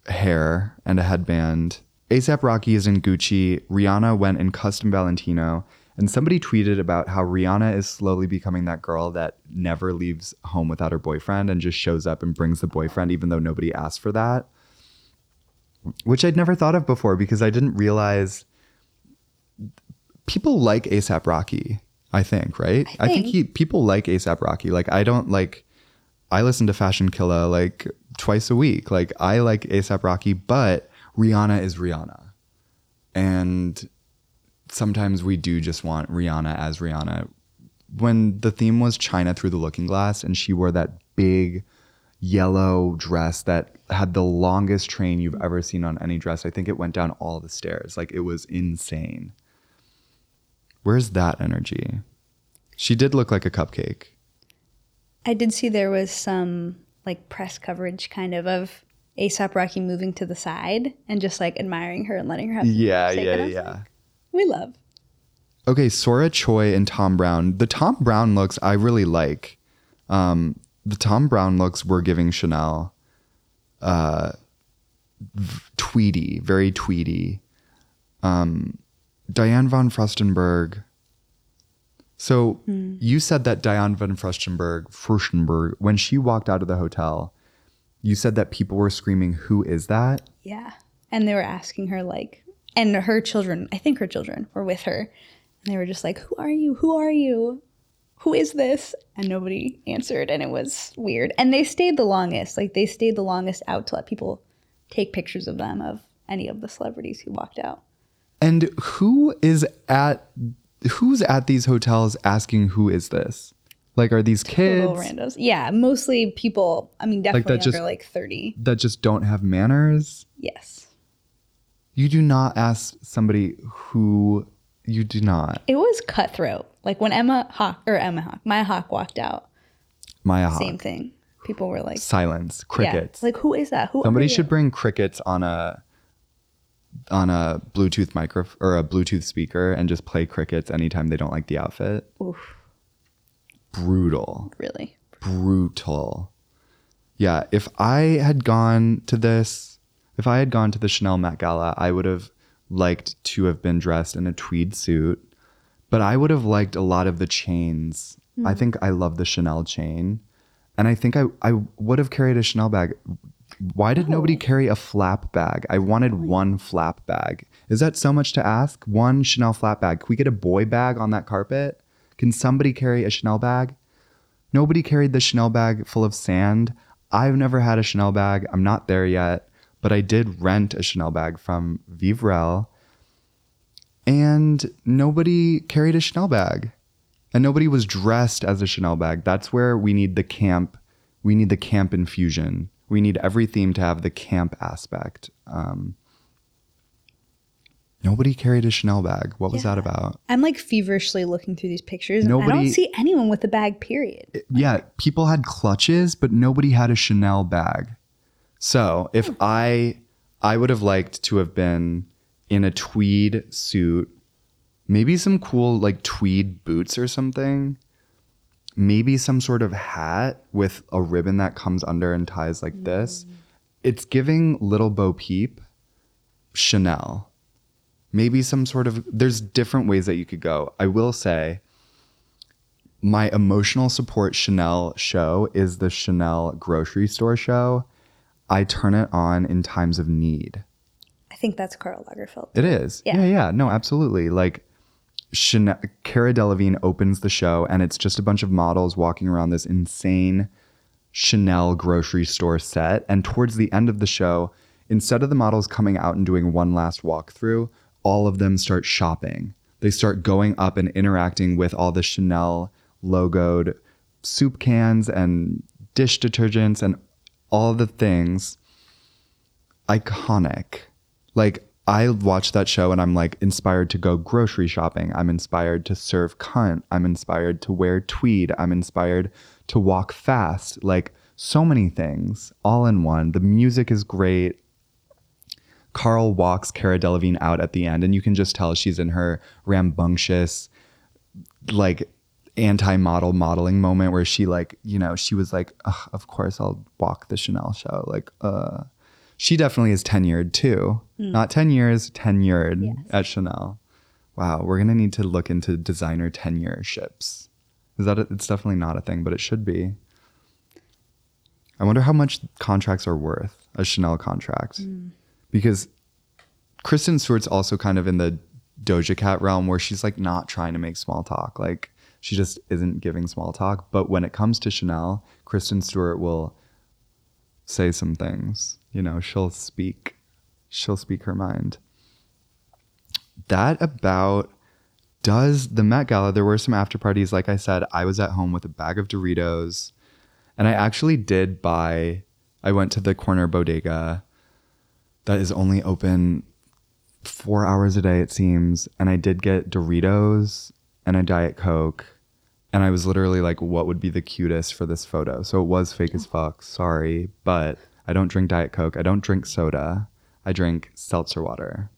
hair and a headband. A$AP Rocky is in Gucci. Rihanna went in custom Valentino. And somebody tweeted about how Rihanna is slowly becoming that girl that never leaves home without her boyfriend and just shows up and brings the boyfriend, even though nobody asked for that. Which I'd never thought of before because I didn't realize people like A$AP Rocky, I think, right? I think, I think he, people like A$AP Rocky. Like, I don't like, I listen to Fashion Killa like twice a week. Like, I like A$AP Rocky, but Rihanna is Rihanna. And sometimes we do just want Rihanna as Rihanna. When the theme was China Through the Looking Glass and she wore that big yellow dress that had the longest train you've ever seen on any dress. I think it went down all the stairs. Like, it was insane. Where's that energy? She did look like a cupcake. I did see there was some like press coverage kind of of A$AP Rocky moving to the side and just like admiring her and letting her have some yeah, yeah, yeah, yeah. We love. Okay, Sora Choi and Tom Brown. The Tom Brown looks I really like. Um, the Tom Brown looks were giving Chanel uh, v- tweedy, very tweedy. Um, Diane von Furstenberg. So mm. you said that Diane von Furstenberg, Furstenberg, when she walked out of the hotel, you said that people were screaming, "Who is that?" Yeah, and they were asking her like, and her children, I think her children were with her. And they were just like, who are you? Who are you? Who is this? And nobody answered. And it was weird. And they stayed the longest. Like, they stayed the longest out to let people take pictures of them, of any of the celebrities who walked out. And who is at, who's at these hotels asking who is this? Like, are these kids? Total randos. Yeah, mostly people, I mean, definitely like under just, like thirty. That just don't have manners? Yes. You do not ask somebody who you do not. It was cutthroat. Like when Emma Hawk or Emma Hawk, Maya Hawk walked out. Maya Hawk. Same thing. People were like silence, crickets. Yeah. Like, who is that? Who Somebody should bring crickets on a on a Bluetooth micro or a Bluetooth speaker and just play crickets anytime they don't like the outfit. Oof. Brutal. Really? Brutal. Yeah, if I had gone to this If I had gone to the Chanel Met Gala, I would have liked to have been dressed in a tweed suit, but I would have liked a lot of the chains. Mm. I think I love the Chanel chain, and I think I, I would have carried a Chanel bag. Why did oh. nobody carry a flap bag? I wanted one flap bag. Is that so much to ask? One Chanel flap bag. Can we get a boy bag on that carpet? Can somebody carry a Chanel bag? Nobody carried the Chanel bag full of sand. I've never had a Chanel bag. I'm not there yet. But I did rent a Chanel bag from Vivrel, and nobody carried a Chanel bag, and nobody was dressed as a Chanel bag. That's where we need the camp. We need the camp infusion. We need every theme to have the camp aspect. Um, nobody carried a Chanel bag. What was yeah. that about? I'm like feverishly looking through these pictures. Nobody, and I don't see anyone with a bag, period. It, like, yeah. People had clutches, but nobody had a Chanel bag. So if I, I would have liked to have been in a tweed suit, maybe some cool like tweed boots or something, maybe some sort of hat with a ribbon that comes under and ties like this. It's giving Little Bo Peep, Chanel, maybe some sort of, there's different ways that you could go. I will say my emotional support Chanel show is the Chanel grocery store show. I turn it on in times of need. I think that's Karl Lagerfeld. It is. Yeah. yeah, yeah. No, absolutely. Like Chanel, Cara Delevingne opens the show and it's just a bunch of models walking around this insane Chanel grocery store set. And towards the end of the show, instead of the models coming out and doing one last walkthrough, all of them start shopping. They start going up and interacting with all the Chanel logoed soup cans and dish detergents and all the things. Iconic. Like, I watch that show and I'm like inspired to go grocery shopping. I'm inspired to serve cunt. I'm inspired to wear tweed. I'm inspired to walk fast. Like, so many things all in one. The music is great. Carl walks Cara Delevingne out at the end, and you can just tell she's in her rambunctious, like, anti-model modeling moment where she, like, you know, she was like, of course I'll walk the Chanel show. Like, uh, she definitely is tenured too. Mm. Not ten years, tenured yes. at Chanel. Wow, we're gonna need to look into designer tenureships. Is that a, it's definitely not a thing, but it should be. I wonder how much contracts are worth, a Chanel contract. Mm. Because Kristen Stewart's also kind of in the Doja Cat realm where she's like not trying to make small talk. Like, she just isn't giving small talk. But when it comes to Chanel, Kristen Stewart will say some things. You know, she'll speak. She'll speak her mind. That about does the Met Gala. There were some after parties. Like I said, I was at home with a bag of Doritos. And I actually did buy, I went to the corner bodega that is only open four hours a day, it seems. And I did get Doritos and a Diet Coke, and I was literally like, what would be the cutest for this photo? So it was fake as fuck, sorry, but I don't drink Diet Coke, I don't drink soda, I drink seltzer water.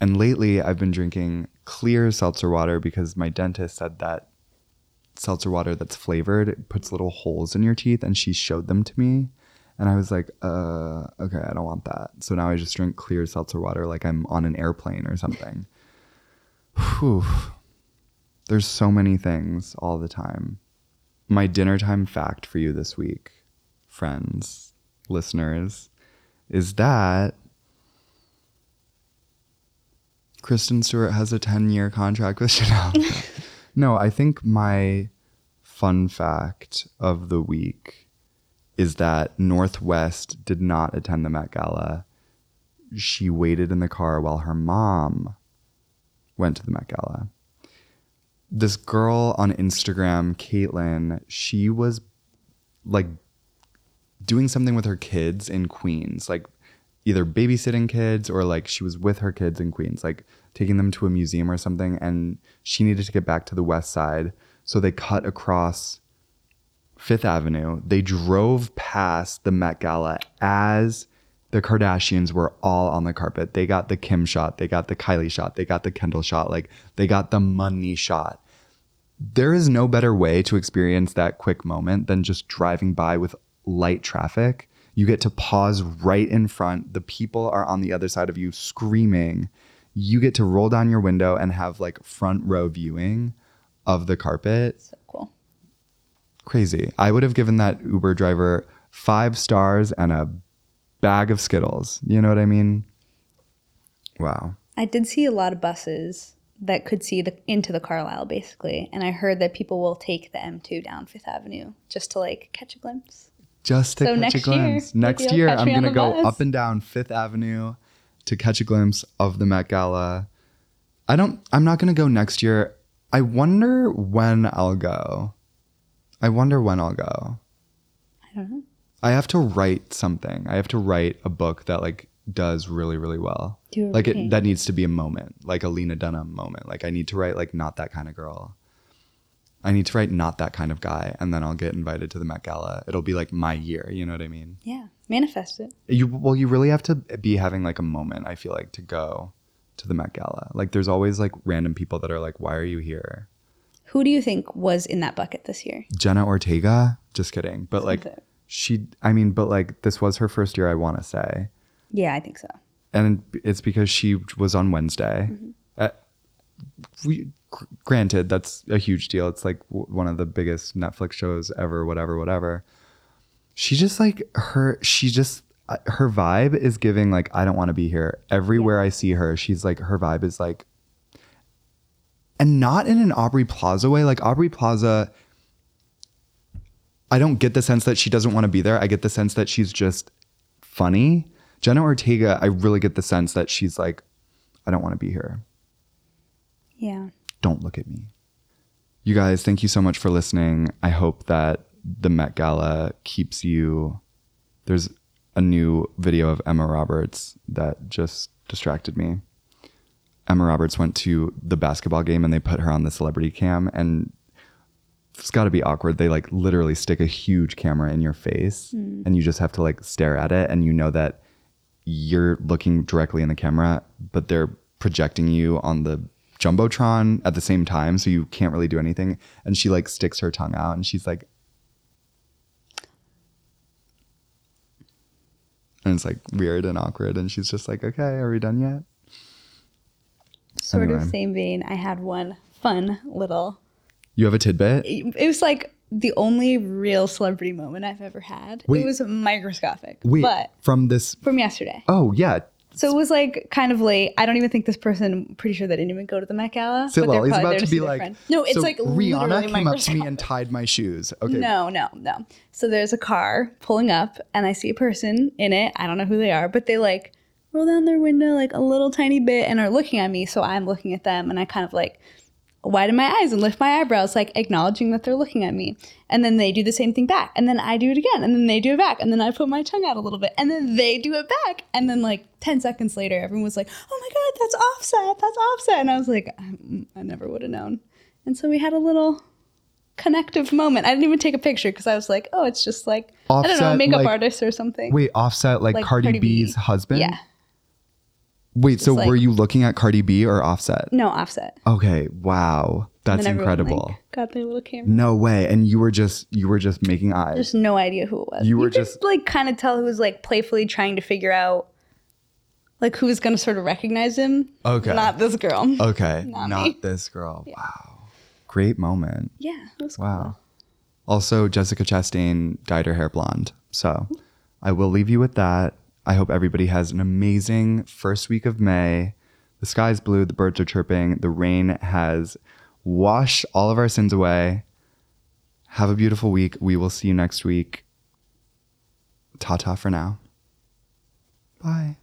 And lately I've been drinking clear seltzer water because my dentist said that seltzer water that's flavored, it puts little holes in your teeth, and she showed them to me, and I was like, uh, okay, I don't want that. So now I just drink clear seltzer water like I'm on an airplane or something. Whew. There's so many things all the time. My dinner time fact for you this week, friends, listeners, is that Kristen Stewart has a ten-year contract with Chanel. No, I think my fun fact of the week is that Northwest did not attend the Met Gala. She waited in the car while her mom went to the Met Gala. This girl on Instagram, Caitlin, she was like doing something with her kids in Queens, like either babysitting kids or like she was with her kids in Queens, like taking them to a museum or something. And she needed to get back to the West Side. So they cut across Fifth Avenue. They drove past the Met Gala as the Kardashians were all on the carpet. They got the Kim shot. They got the Kylie shot. They got the Kendall shot. Like, they got the money shot. There is no better way to experience that quick moment than just driving by with light traffic. You get to pause right in front. The people are on the other side of you screaming. You get to roll down your window and have like front row viewing of the carpet. So cool. Crazy. I would have given that Uber driver five stars and a bag of Skittles. You know what I mean? Wow. I did see a lot of buses that could see the, into the Carlyle, basically. And I heard that people will take the M two down Fifth Avenue just to like catch a glimpse. Just to so catch a glimpse. Year, next year, I'm going to go bus. Up and down Fifth Avenue to catch a glimpse of the Met Gala. I don't, I'm not going to go next year. I wonder when I'll go. I wonder when I'll go. I don't know. I have to write something. I have to write a book that like does really, really well. You're like okay. It, that needs to be a moment, like a Lena Dunham moment. Like I need to write like Not That Kind of Girl. I need to write Not That Kind of Guy, and then I'll get invited to the Met Gala. It'll be like my year. You know what I mean? Yeah, manifest it. You well, you really have to be having like a moment. I feel like to go to the Met Gala. Like there's always like random people that are like, "Why are you here?" Who do you think was in that bucket this year? Jenna Ortega. Just kidding, but like. She, I mean, but like this was her first year, I want to say. Yeah, I think so. And it's because she was on Wednesday. Mm-hmm. Uh, we, granted, that's a huge deal. It's like w- one of the biggest Netflix shows ever, whatever, whatever. She just like her, she just, uh, her vibe is giving like, I don't want to be here. Everywhere yeah. I see her, she's like, her vibe is like, and not in an Aubrey Plaza way. Like Aubrey Plaza, I don't get the sense that she doesn't want to be there. I get the sense that she's just funny. Jenna Ortega, I really get the sense that she's like, I don't want to be here. Yeah. Don't look at me. You guys, thank you so much for listening. I hope that the Met Gala keeps you. There's a new video of Emma Roberts that just distracted me. Emma Roberts went to the basketball game and they put her on the celebrity cam, and it's got to be awkward. They like literally stick a huge camera in your face mm. and you just have to like stare at it. And you know that you're looking directly in the camera, but they're projecting you on the Jumbotron at the same time, so you can't really do anything. And she like sticks her tongue out and she's like, and it's like weird and awkward, and she's just like, okay, are we done yet? Sort anyway. Of same vein, I had one fun little... You have a tidbit? It, it was like the only real celebrity moment I've ever had. Wait. It was microscopic. Wait, but from this... From yesterday. Oh, yeah. So it was like kind of late. I don't even think this person, I'm pretty sure they didn't even go to the Met Gala. Sitlali's about to be like... Friend. No, it's so like Rihanna came up to me and tied my shoes. Okay. No, no, no. So there's a car pulling up and I see a person in it. I don't know who they are, but they like... roll down their window like a little tiny bit and are looking at me. So I'm looking at them and I kind of like widen my eyes and lift my eyebrows, like acknowledging that they're looking at me. And then they do the same thing back. And then I do it again. And then they do it back. And then I put my tongue out a little bit. And then they do it back. And then like ten seconds later, everyone was like, oh my God, that's Offset. That's Offset. And I was like, I, I never would have known. And so we had a little connective moment. I didn't even take a picture because I was like, oh, it's just like, Offset, I don't know, a makeup like, artist or something. Wait, Offset, like, like Cardi, Cardi B's B. husband? Yeah. Wait, just so like, were you looking at Cardi B or Offset? No, Offset. Okay, wow. That's incredible. Like, got their little camera. No way. And you were just you were just making eyes. Just no idea who it was. You were you just could, like kind of tell who was like playfully trying to figure out like who was going to sort of recognize him. Okay. Not this girl. Okay. Not, Not this girl. Yeah. Wow. Great moment. Yeah, it was wow. Cool. Also, Jessica Chastain dyed her hair blonde. So, I will leave you with that. I hope everybody has an amazing first week of May. The sky's blue, the birds are chirping, the rain has washed all of our sins away. Have a beautiful week. We will see you next week. Ta-ta for now. Bye.